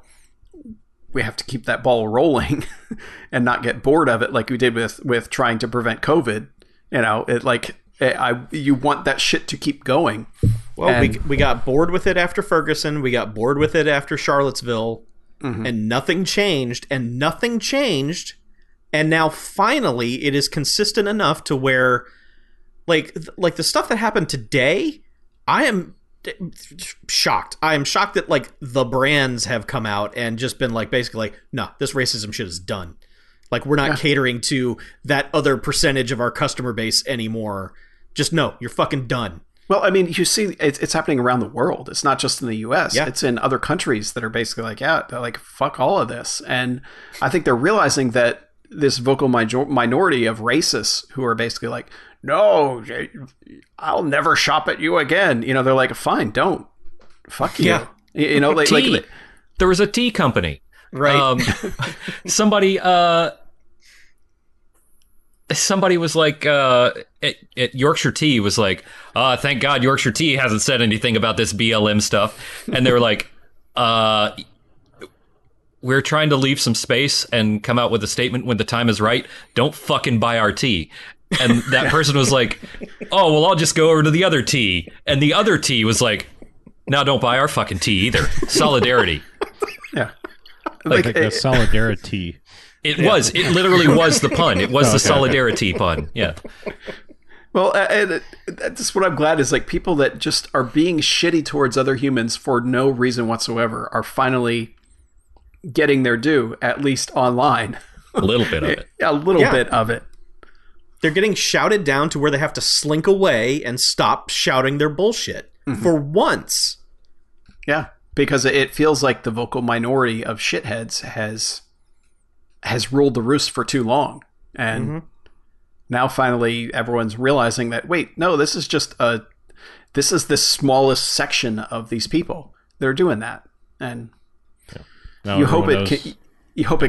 we have to keep that ball rolling and not get bored of it. Like we did with trying to prevent COVID, you know, you want that shit to keep going. Well, we got bored with it after Ferguson. We got bored with it after Charlottesville, and nothing changed. And now finally it is consistent enough to where like the stuff that happened today, I am shocked. I am shocked that like the brands have come out and just been like, basically like, no, this racism shit is done. Like, we're not catering to that other percentage of our customer base anymore. Just no, you're fucking done. Well, I mean, you see, it's happening around the world. It's not just in the U.S. Yeah. It's in other countries that are basically like, yeah, they're like, fuck all of this. And I think they're realizing that this vocal minority of racists who are basically like, no, I'll never shop at you again. You know, they're like, fine, don't. Fuck you. Yeah. You know, like there was a tea company. Right. Somebody... Somebody was like, at Yorkshire Tea was like, thank God Yorkshire Tea hasn't said anything about this BLM stuff. And they were like, we're trying to leave some space and come out with a statement when the time is right. Don't fucking buy our tea. And that person was like, oh, well, I'll just go over to the other tea. And the other tea was like, no, don't buy our fucking tea either. Solidarity. Yeah. Like the solidarity. It literally was the pun. It was the solidarity pun. Yeah. Well, and that's what I'm glad is like people that just are being shitty towards other humans for no reason whatsoever are finally getting their due, at least online. A little bit of it. They're getting shouted down to where they have to slink away and stop shouting their bullshit for once. Yeah, because it feels like the vocal minority of shitheads has ruled the roost for too long. And now finally everyone's realizing that, wait, no, this is just the smallest section of these people. They're doing that. And you hope it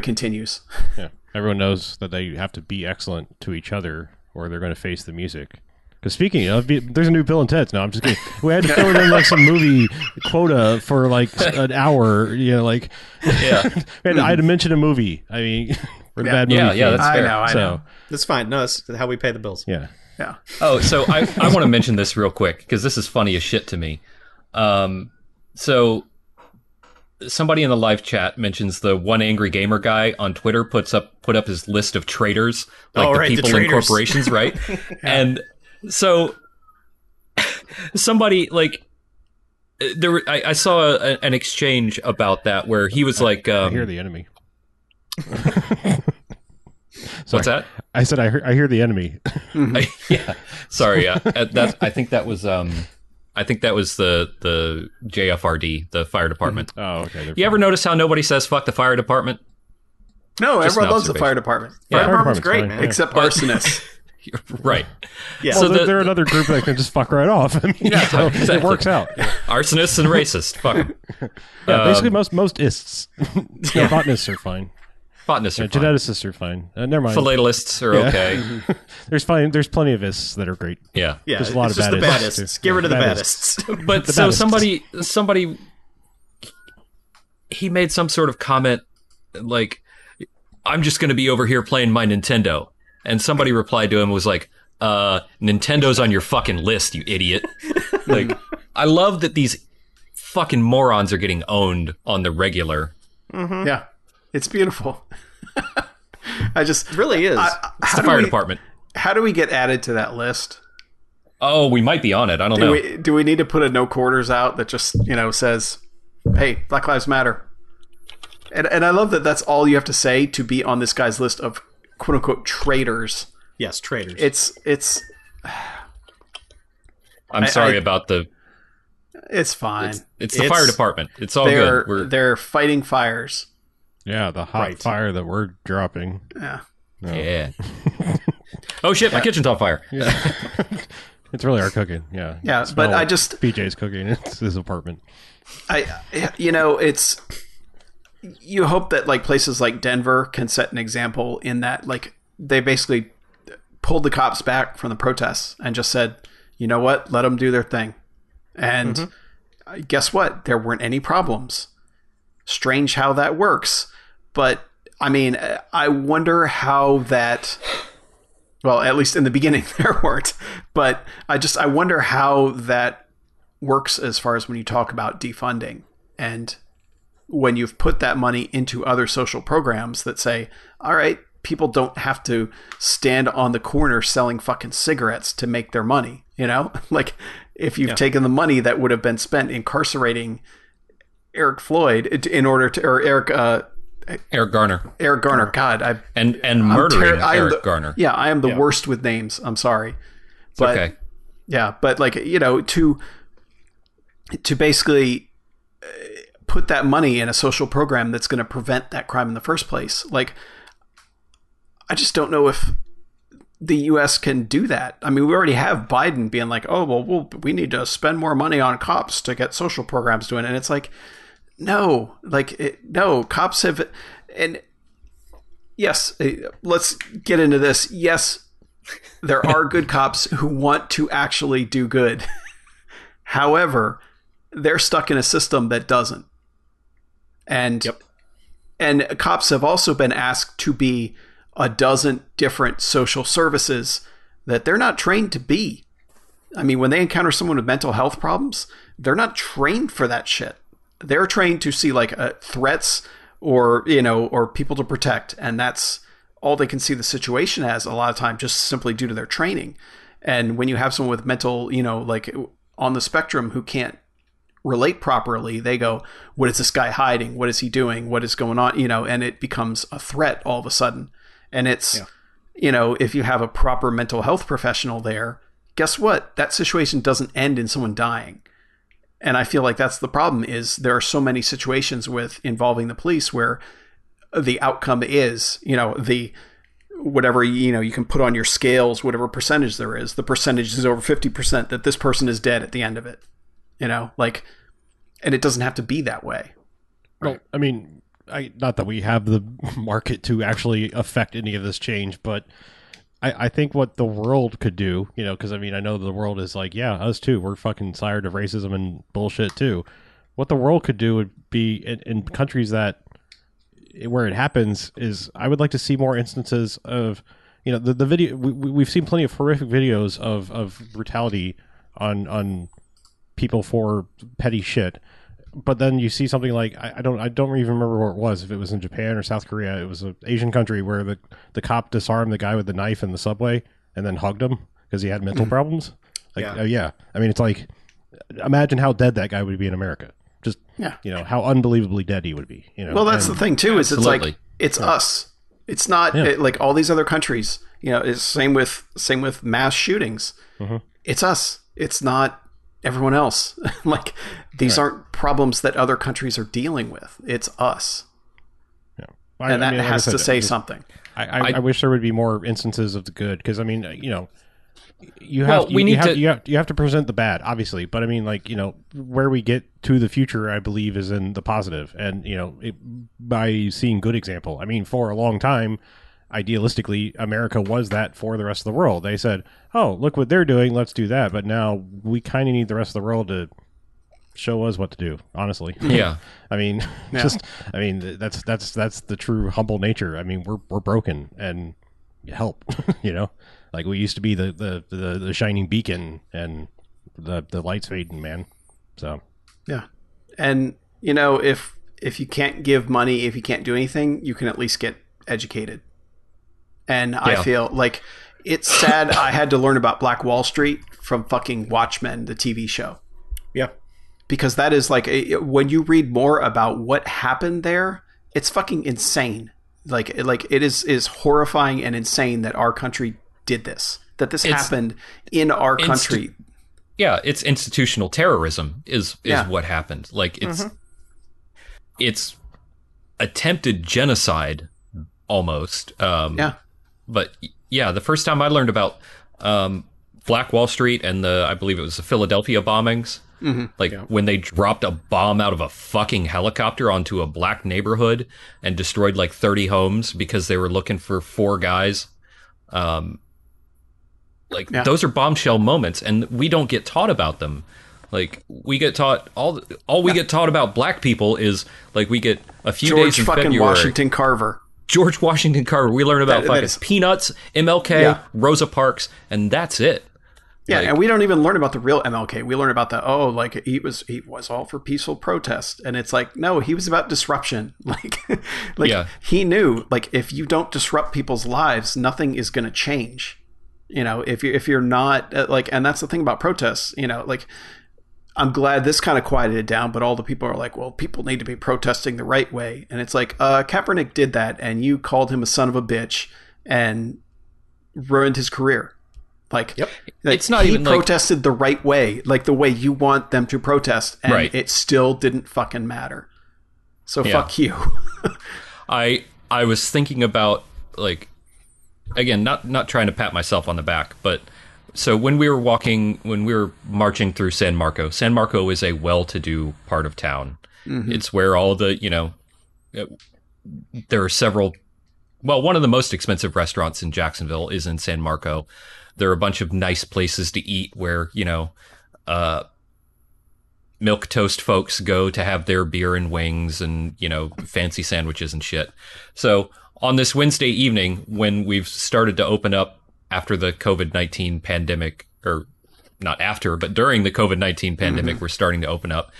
continues. Yeah. Everyone knows that they have to be excellent to each other or they're going to face the music. Because speaking of, there's a new Bill and Ted's. No, I'm just kidding. We had to fill in like some movie quota for like an hour. You know, like I had to mention a movie. I mean, we're bad movie. Yeah, that's fair. I know. That's fine. No, that's how we pay the bills. Yeah. Oh, so I want to mention this real quick because this is funny as shit to me. So somebody in the live chat mentions the one angry gamer guy on Twitter put up his list of traitors, like people in corporations, right? And so somebody like there, I saw an exchange about that where he was like, I hear the enemy. What's that? I said, I hear the enemy. Yeah. Sorry. I think that was the JFRD, the fire department. Oh, okay. You ever notice how nobody says fuck the fire department? No, everyone loves the fire department. Fire department's great, fine, except arsonists. Right. Yeah. Well, so they're another group that can just fuck right off. I mean, so exactly. It works out. Arsonists and racists. Fuck them. Yeah, basically most ists. No, botanists are fine. Botanists are fine. Geneticists are fine. Never mind. Philatelists are okay. There's fine. There's plenty of ists that are great. Yeah. There's a lot of bad ists. Get rid of the badists. But the so somebody, he made some sort of comment like, I'm just going to be over here playing my Nintendo. And somebody replied to him was like, Nintendo's on your fucking list, you idiot. Like, I love that these fucking morons are getting owned on the regular. Mm-hmm. Yeah. It's beautiful. It really is. It's the fire department. How do we get added to that list? Oh, we might be on it. I don't know. Do we need to put a no quarters out that just, you know, says, hey, Black Lives Matter? And I love that that's all you have to say to be on this guy's list of quote unquote traitors. Yes, traitors. It's. I'm sorry about the. It's fine. It's the fire department. It's all good. They're fighting fires. Yeah, the hot fire that we're dropping. Yeah. No. Yeah. Oh shit! Yeah. My kitchen's on fire. Yeah. It's really our cooking. Yeah. Yeah, but I just PJ's cooking. It's his apartment. It's. You hope that like places like Denver can set an example in that like they basically pulled the cops back from the protests and just said, you know what, let them do their thing. And guess what? There weren't any problems. Strange how that works. But I mean, I wonder how that, well, at least in the beginning there weren't, but I wonder how that works as far as when you talk about defunding and when you've put that money into other social programs that say, all right, people don't have to stand on the corner selling fucking cigarettes to make their money. You know, like if you've taken the money that would have been spent incarcerating Eric Floyd in order to, or Eric Garner. God. And murdering Eric Garner. Yeah. I am the worst with names. I'm sorry. But okay. Yeah. But like, you know, to basically put that money in a social program that's going to prevent that crime in the first place. Like, I just don't know if the U.S. can do that. I mean, we already have Biden being like, oh, well, we need to spend more money on cops to get social programs doing. And it's like, no, cops have. And yes, let's get into this. Yes, there are good cops who want to actually do good. However, they're stuck in a system that doesn't. And cops have also been asked to be a dozen different social services that they're not trained to be. I mean, when they encounter someone with mental health problems, they're not trained for that shit. They're trained to see like threats or, you know, or people to protect. And that's all they can see the situation as a lot of time, just simply due to their training. And when you have someone with mental, you know, like on the spectrum who can't relate properly, they go, what is this guy hiding? What is he doing? What is going on? You know, and it becomes a threat all of a sudden. And it's, you know, if you have a proper mental health professional there, guess what? That situation doesn't end in someone dying. And I feel like that's the problem is there are so many situations with involving the police where the outcome is, you know, the whatever, you know, you can put on your scales, whatever percentage there is, the percentage is over 50% that this person is dead at the end of it, you know, like, and it doesn't have to be that way. Well, right? I mean, not that we have the market to actually affect any of this change, but I think what the world could do, you know, because I mean, I know the world is like, yeah, us too. We're fucking tired of racism and bullshit too. What the world could do would be in countries that where it happens is I would like to see more instances of, you know, the video. We've seen plenty of horrific videos of brutality on people for petty shit. But then you see something like I don't even remember where it was, if it was in Japan or South Korea. It was an Asian country where the cop disarmed the guy with the knife in the subway and then hugged him because he had mental problems. Like, I mean, it's like, imagine how dead that guy would be in America. Just, you know, how unbelievably dead he would be. You know, well, that's the thing too, is it's like it's us. It's not like all these other countries. You know, it's same with mass shootings. Mm-hmm. It's us. It's not everyone else. Like, these aren't problems that other countries are dealing with. It's us. Yeah. And that has to say something. I wish there would be more instances of the good, because I mean, you know, you have to present the bad, obviously, but I mean, like, you know, where we get to the future, I believe, is in the positive, and you know, by seeing good example. I mean, for a long time, idealistically, America was that for the rest of the world. They said, oh, look what they're doing, let's do that. But now we kind of need the rest of the world to show us what to do, honestly. Yeah. I mean, that's the true humble nature. I mean, we're broken and help, you know, like we used to be the shining beacon, and the light's fading, man. So, yeah. And you know, if you can't give money, if you can't do anything, you can at least get educated. And I feel like It's sad I had to learn about Black Wall Street from fucking Watchmen, the TV show. Yeah. Because that is like, when you read more about what happened there, it's fucking insane. Like it is horrifying and insane that our country did this, that this happened in our country. Yeah. It's institutional terrorism is what happened. Like it's attempted genocide almost. But yeah, the first time I learned about Black Wall Street and I believe it was the Philadelphia bombings, when they dropped a bomb out of a fucking helicopter onto a black neighborhood and destroyed like 30 homes because they were looking for four guys. Those are bombshell moments, and we don't get taught about them. Like, we get taught all we get taught about black people is like we get a few days in February. George Washington Carver. We learn about Peanuts, MLK, Rosa Parks, and that's it. Yeah, and we don't even learn about the real MLK. We learn about he was all for peaceful protest, and it's like, no, he was about disruption. He knew, like, if you don't disrupt people's lives, nothing is going to change. You know, if you're not and that's the thing about protests. You know, like, I'm glad this kind of quieted it down, but all the people are like, well, people need to be protesting the right way. And it's like, Kaepernick did that, and you called him a son of a bitch and ruined his career. It's not even protested the right way, like the way you want them to protest, and it still didn't fucking matter. So fuck you. I was thinking about, like, again, not trying to pat myself on the back, but so when we were marching through San Marco. San Marco is a well-to-do part of town. Mm-hmm. It's where all the, there are several. Well, one of the most expensive restaurants in Jacksonville is in San Marco. There are a bunch of nice places to eat where, milquetoast folks go to have their beer and wings and, fancy sandwiches and shit. So on this Wednesday evening, when we've started to open up after the COVID-19 pandemic, or not after, but during the COVID-19 pandemic, we're starting to open up.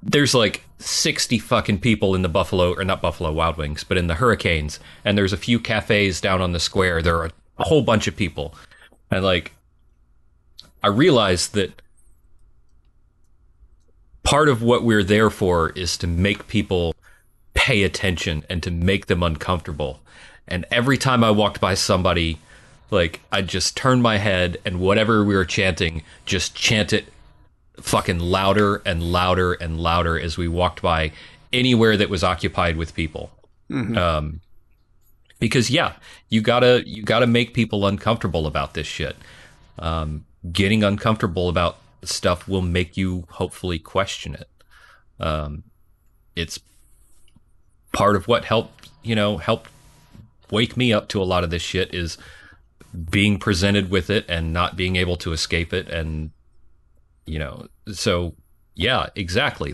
There's like 60 fucking people in the Wild Wings, but in the Hurricanes. And there's a few cafes down on the square. There are a whole bunch of people. And I realized that part of what we're there for is to make people pay attention and to make them uncomfortable. And every time I walked by somebody, I just turned my head, and whatever we were chanting, just chant it fucking louder and louder and louder as we walked by anywhere that was occupied with people. Mm-hmm. Because you gotta make people uncomfortable about this shit. Getting uncomfortable about stuff will make you hopefully question it. It's part of what helped wake me up to a lot of this shit is being presented with it and not being able to escape it. And, so yeah, exactly.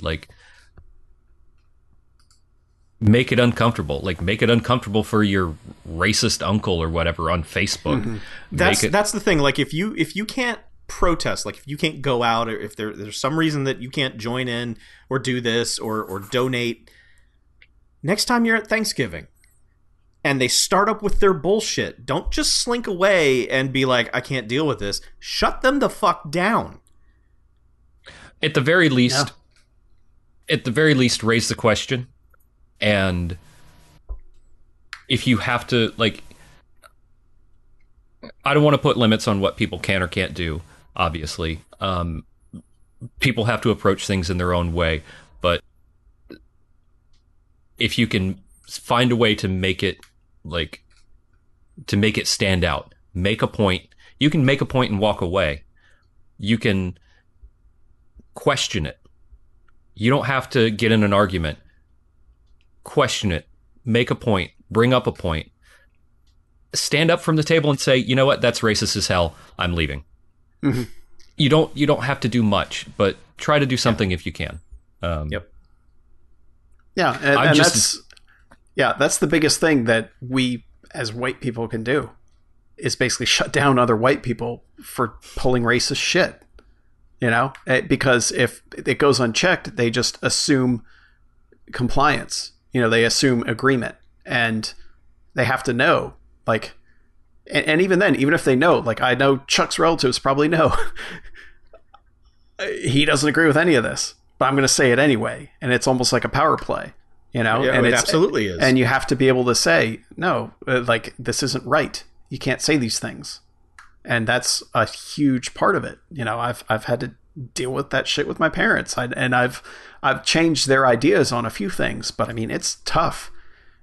Make it uncomfortable. Make it uncomfortable for your racist uncle or whatever on Facebook. Mm-hmm. That's the thing. If you can't protest, if you can't go out, or if there's some reason that you can't join in or do this or donate, next time you're at Thanksgiving and they start up with their bullshit, don't just slink away and be like, I can't deal with this. Shut them the fuck down. At the very least, raise the question. And if you have to, I don't want to put limits on what people can or can't do, obviously. People have to approach things in their own way. But if you can find a way to make it stand out. Make a point. You can make a point and walk away. You can question it. You don't have to get in an argument. Question it. Make a point. Bring up a point. Stand up from the table and say, you know what? That's racist as hell. I'm leaving. Mm-hmm. You don't have to do much, but try to do something if you can. Yeah. And that's the biggest thing that we as white people can do, is basically shut down other white people for pulling racist shit, because if it goes unchecked, they just assume compliance, they assume agreement, and they have to know, And even then, even if they know, like, I know Chuck's relatives probably know he doesn't agree with any of this, but I'm going to say it anyway. And it's almost like a power play, you know, yeah, and it absolutely is. And you have to be able to say, no, like, this isn't right. You can't say these things. And that's a huge part of it. You know, I've had to deal with that shit with my parents. I've changed their ideas on a few things, but I mean, it's tough.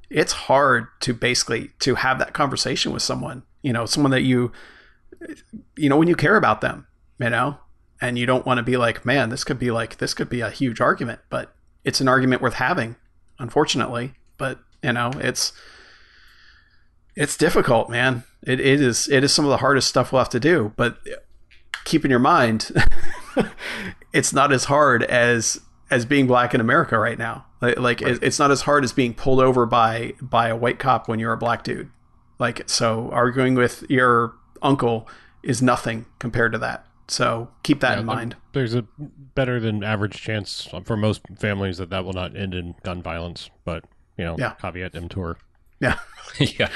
It's hard to basically to have that conversation with someone, you know, someone that you know, when you care about them, you know, and you don't want to be like, man, this could be a huge argument, but it's an argument worth having, unfortunately. But, you know, it's difficult, man. It is some of the hardest stuff we'll have to do, but keep in your mind, it's not as hard as being black in America right now. Like, right. It's not as hard as being pulled over by a white cop when you're a black dude. Like, so arguing with your uncle is nothing compared to that. So keep that in mind. There's a better than average chance for most families that will not end in gun violence, but, you know, yeah. Caveat emptor. Yeah. Yeah.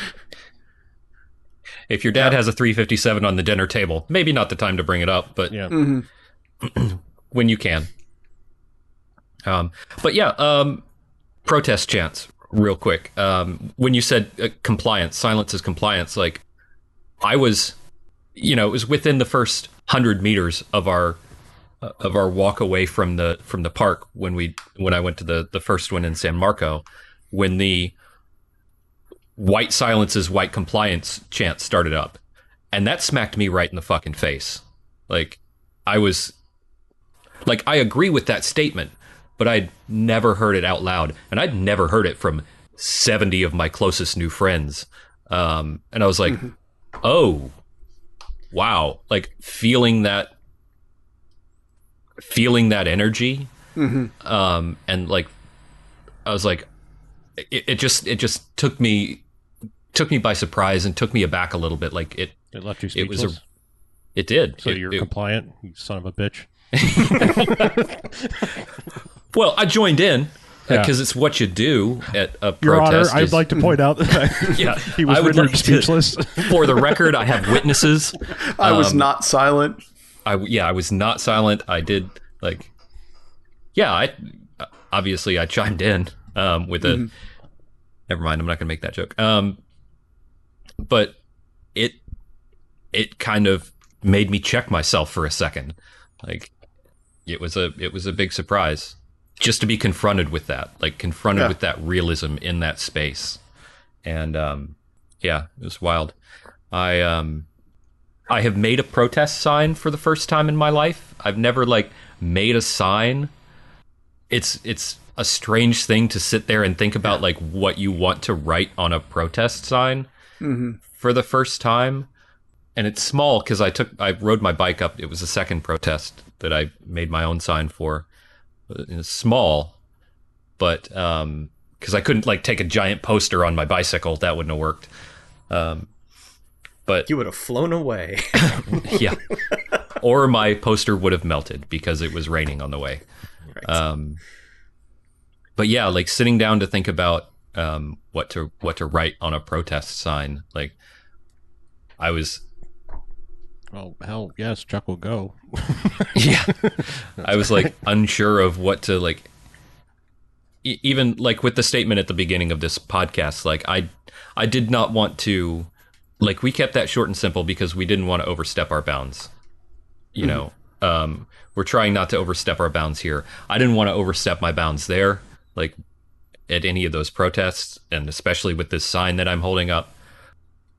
If your dad has a 357 on the dinner table, maybe not the time to bring it up, but yeah. Mm-hmm. When you can. Protest chants real quick. When you said compliance, silence is compliance. Like, I was, you know, it was within the first 100 meters of our walk away from the park when I went to the first one in San Marco, when the white silence is white compliance chant started up, and that smacked me right in the fucking face. Like, I was like, I agree with that statement, but I'd never heard it out loud, and I'd never heard it from 70 of my closest new friends. And I was like, mm-hmm. Oh, wow. Like, feeling that energy. Mm-hmm. And like, I was like, it just took me by surprise and took me aback a little bit. Like, it left you speechless. It did. So you're compliant, you son of a bitch. Well, I joined in because it's what you do at a protest. Your Honor, I'd like to point out that he was rendered speechless. For the record, I have witnesses. I was not silent. I was not silent. I did, like, obviously I chimed in with a, never mind, I'm not going to make that joke. But it kind of made me check myself for a second. Like, it was a big surprise just to be confronted with that, with that realism in that space. And, it was wild. I have made a protest sign for the first time in my life. I've never, like, made a sign. It's a strange thing to sit there and think about, like, what you want to write on a protest sign for the first time. And it's small because I rode my bike up. It was the second protest that I made my own sign for. It's small, but because I couldn't, like, take a giant poster on my bicycle, that wouldn't have worked. But you would have flown away. Yeah, or my poster would have melted because it was raining on the way. Right. But yeah, like, sitting down to think about what to write on a protest sign, like, I was. Oh, hell yes, Chuck will go. Yeah. I was, like, unsure of what to, like, even, like, with the statement at the beginning of this podcast, like, I did not want to, like, we kept that short and simple because we didn't want to overstep our bounds. You know, we're trying not to overstep our bounds here. I didn't want to overstep my bounds there, like, at any of those protests, and especially with this sign that I'm holding up.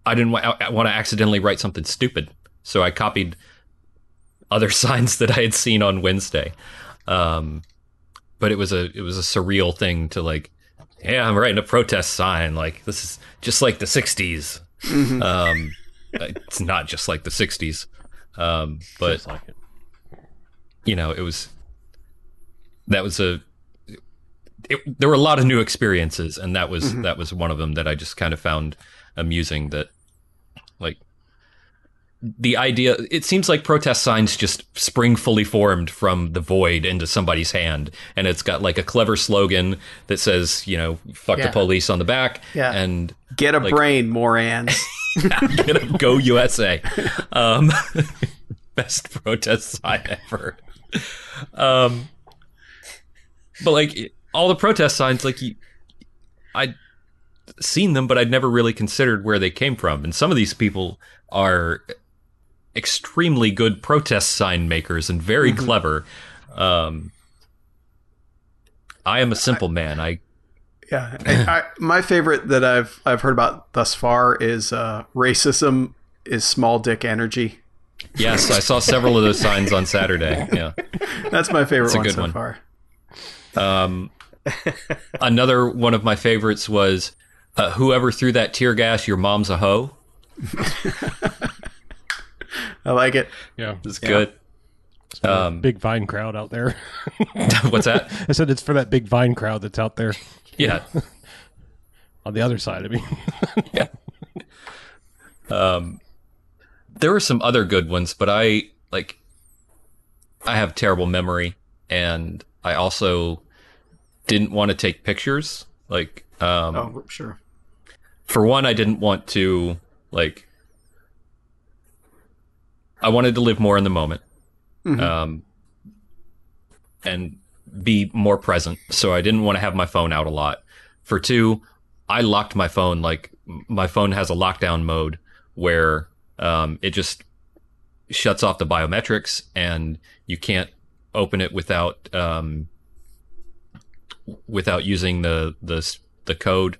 I didn't want to accidentally write something stupid. So I copied other signs that I had seen on Wednesday, but it was a surreal thing to, like, yeah, I'm writing a protest sign. Like, this is just like the '60s. Mm-hmm. It's not just like the '60s, but like it. You know, there were a lot of new experiences, and that was one of them that I just kind of found amusing. That, like. The idea, it seems like protest signs just spring fully formed from the void into somebody's hand. And it's got, like, a clever slogan that says, you know, fuck the police on the back. Yeah. And get a, like, brain, Morans. Get up, go USA. Best protest I ever. But like all the protest signs, like I'd seen them, but I'd never really considered where they came from. And some of these people are extremely good protest sign makers and very clever. I am a simple man. My favorite that I've heard about thus far is racism is small dick energy. Yes, I saw several of those signs on Saturday. Yeah, that's my favorite one so far. Another one of my favorites was whoever threw that tear gas, your mom's a hoe. I like it. Yeah, it's good. It's big Vine crowd out there. What's that? I said it's for that big Vine crowd that's out there. Yeah. On the other side, I mean. Yeah. There were some other good ones, but I have terrible memory, and I also didn't want to take pictures. Like, oh, sure. For one, I didn't want to, like, I wanted to live more in the moment, and be more present. So I didn't want to have my phone out a lot. For two, I locked my phone. Like, my phone has a lockdown mode where it just shuts off the biometrics, and you can't open it without without using the code,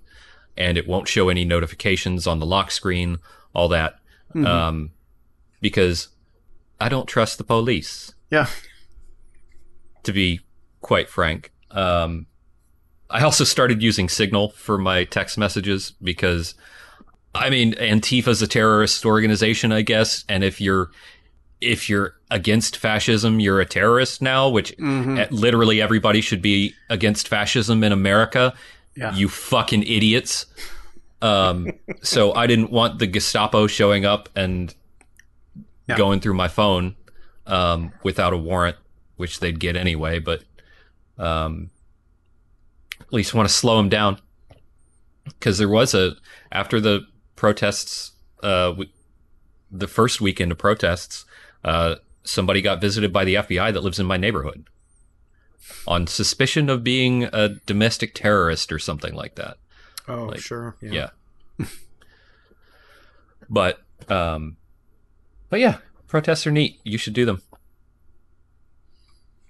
and it won't show any notifications on the lock screen, all that, because I don't trust the police. Yeah. To be quite frank. I also started using Signal for my text messages because, I mean, Antifa's a terrorist organization, I guess, and if you're against fascism, you're a terrorist now, which literally everybody should be against fascism in America. Yeah. You fucking idiots. So I didn't want the Gestapo showing up and going through my phone without a warrant, which they'd get anyway, but at least want to slow them down. Because there was after the protests, the first weekend of protests, somebody got visited by the FBI that lives in my neighborhood on suspicion of being a domestic terrorist or something like that. Oh, like, sure. Yeah. But yeah, protests are neat. You should do them.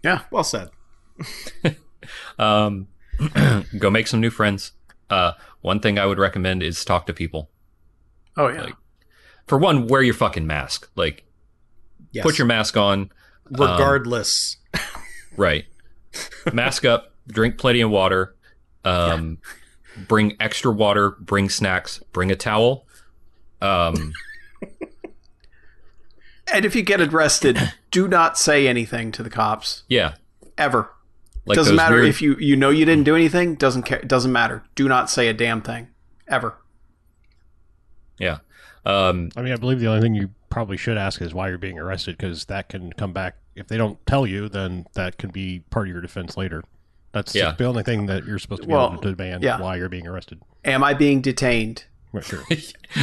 Yeah, well said. Go make some new friends. One thing I would recommend is talk to people. Oh, yeah. Like, for one, wear your fucking mask. Like, yes. Put your mask on. Regardless. Right. Mask up. Drink plenty of water. Bring extra water. Bring snacks. Bring a towel. And if you get arrested, do not say anything to the cops. Yeah. Ever. Like, doesn't matter if you know you didn't do anything. Doesn't matter. Do not say a damn thing, ever. Yeah. I mean, I believe the only thing you probably should ask is why you're being arrested, because that can come back. If they don't tell you, then that can be part of your defense later. That's the only thing that you're supposed to be able to demand why you're being arrested. Am I being detained? Right, sure.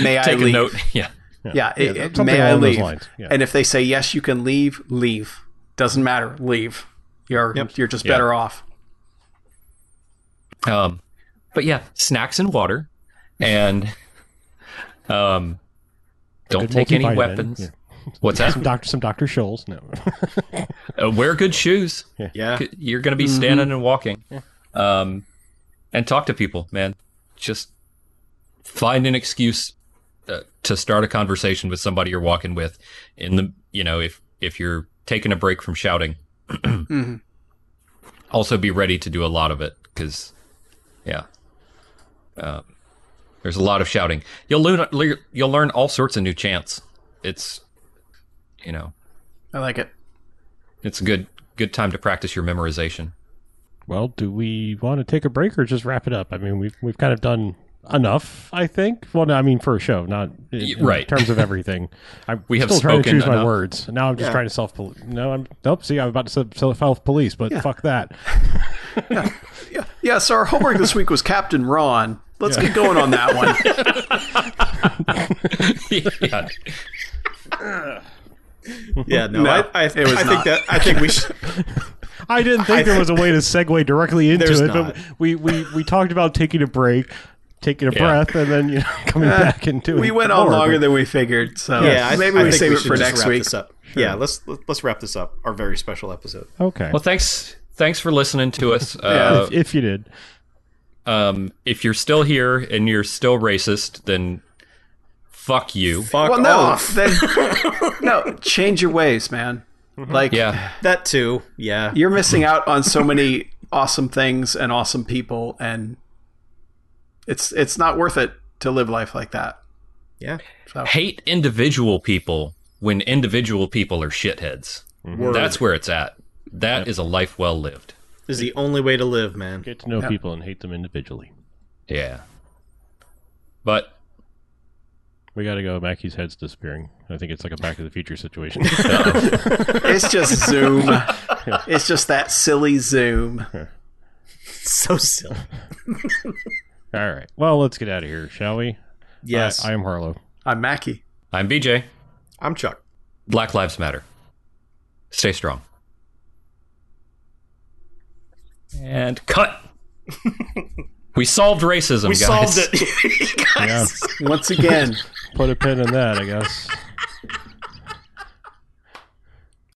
May I leave? A note. Yeah. Yeah. May I leave? Yeah. And if they say yes, you can leave. Leave. Doesn't matter. Leave. You're just better off. But yeah, snacks and water, and don't take any weapons. Yeah. What's that? Some Dr. Scholl's. No. Wear good shoes. Yeah, you're going to be standing and walking. Yeah. And talk to people, man. Just find an excuse to start a conversation with somebody you're walking with. In the if you're taking a break from shouting. Also be ready to do a lot of it, because there's a lot of shouting. You'll learn all sorts of new chants. It's I like it. It's a good time to practice your memorization. Well, do we want to take a break or just wrap it up? I mean, we've kind of done enough, I think. Well, no, I mean, for a show, not in terms of everything. We have still trying to choose enough. My words. Now I'm just trying to self-police. No, I'm about to self-police, but fuck that. Yeah. So our homework this week was Captain Ron. Let's get going on that one. Yeah, no, I think we should. I didn't think there was a way to segue directly into it, not. But we talked about taking a break, taking a breath, and then coming back into it. We went on longer than we figured, so maybe we save it for next week. Sure. Yeah, let's wrap this up. Our very special episode. Okay. Well, thanks for listening to us. If you did, if you're still here and you're still racist, then. Fuck you. Fuck off. Then, no, change your ways, man. Mm-hmm. Like that too. Yeah, you're missing out on so many awesome things and awesome people, and it's not worth it to live life like that. Yeah, so. Hate individual people when individual people are shitheads. Mm-hmm. That's where it's at. That is a life well lived. Is the only way to live, man. Get to know people and hate them individually. Yeah, but. We got to go. Mackey's head's disappearing. I think it's like a Back to the Future situation. It's just Zoom. It's just that silly Zoom. So silly. All right. Well, let's get out of here, shall we? Yes. I am Harlow. I'm Mackey. I'm BJ. I'm Chuck. Black Lives Matter. Stay strong. And cut. We solved racism, guys. We solved it. Once again. Put a pin in that, I guess.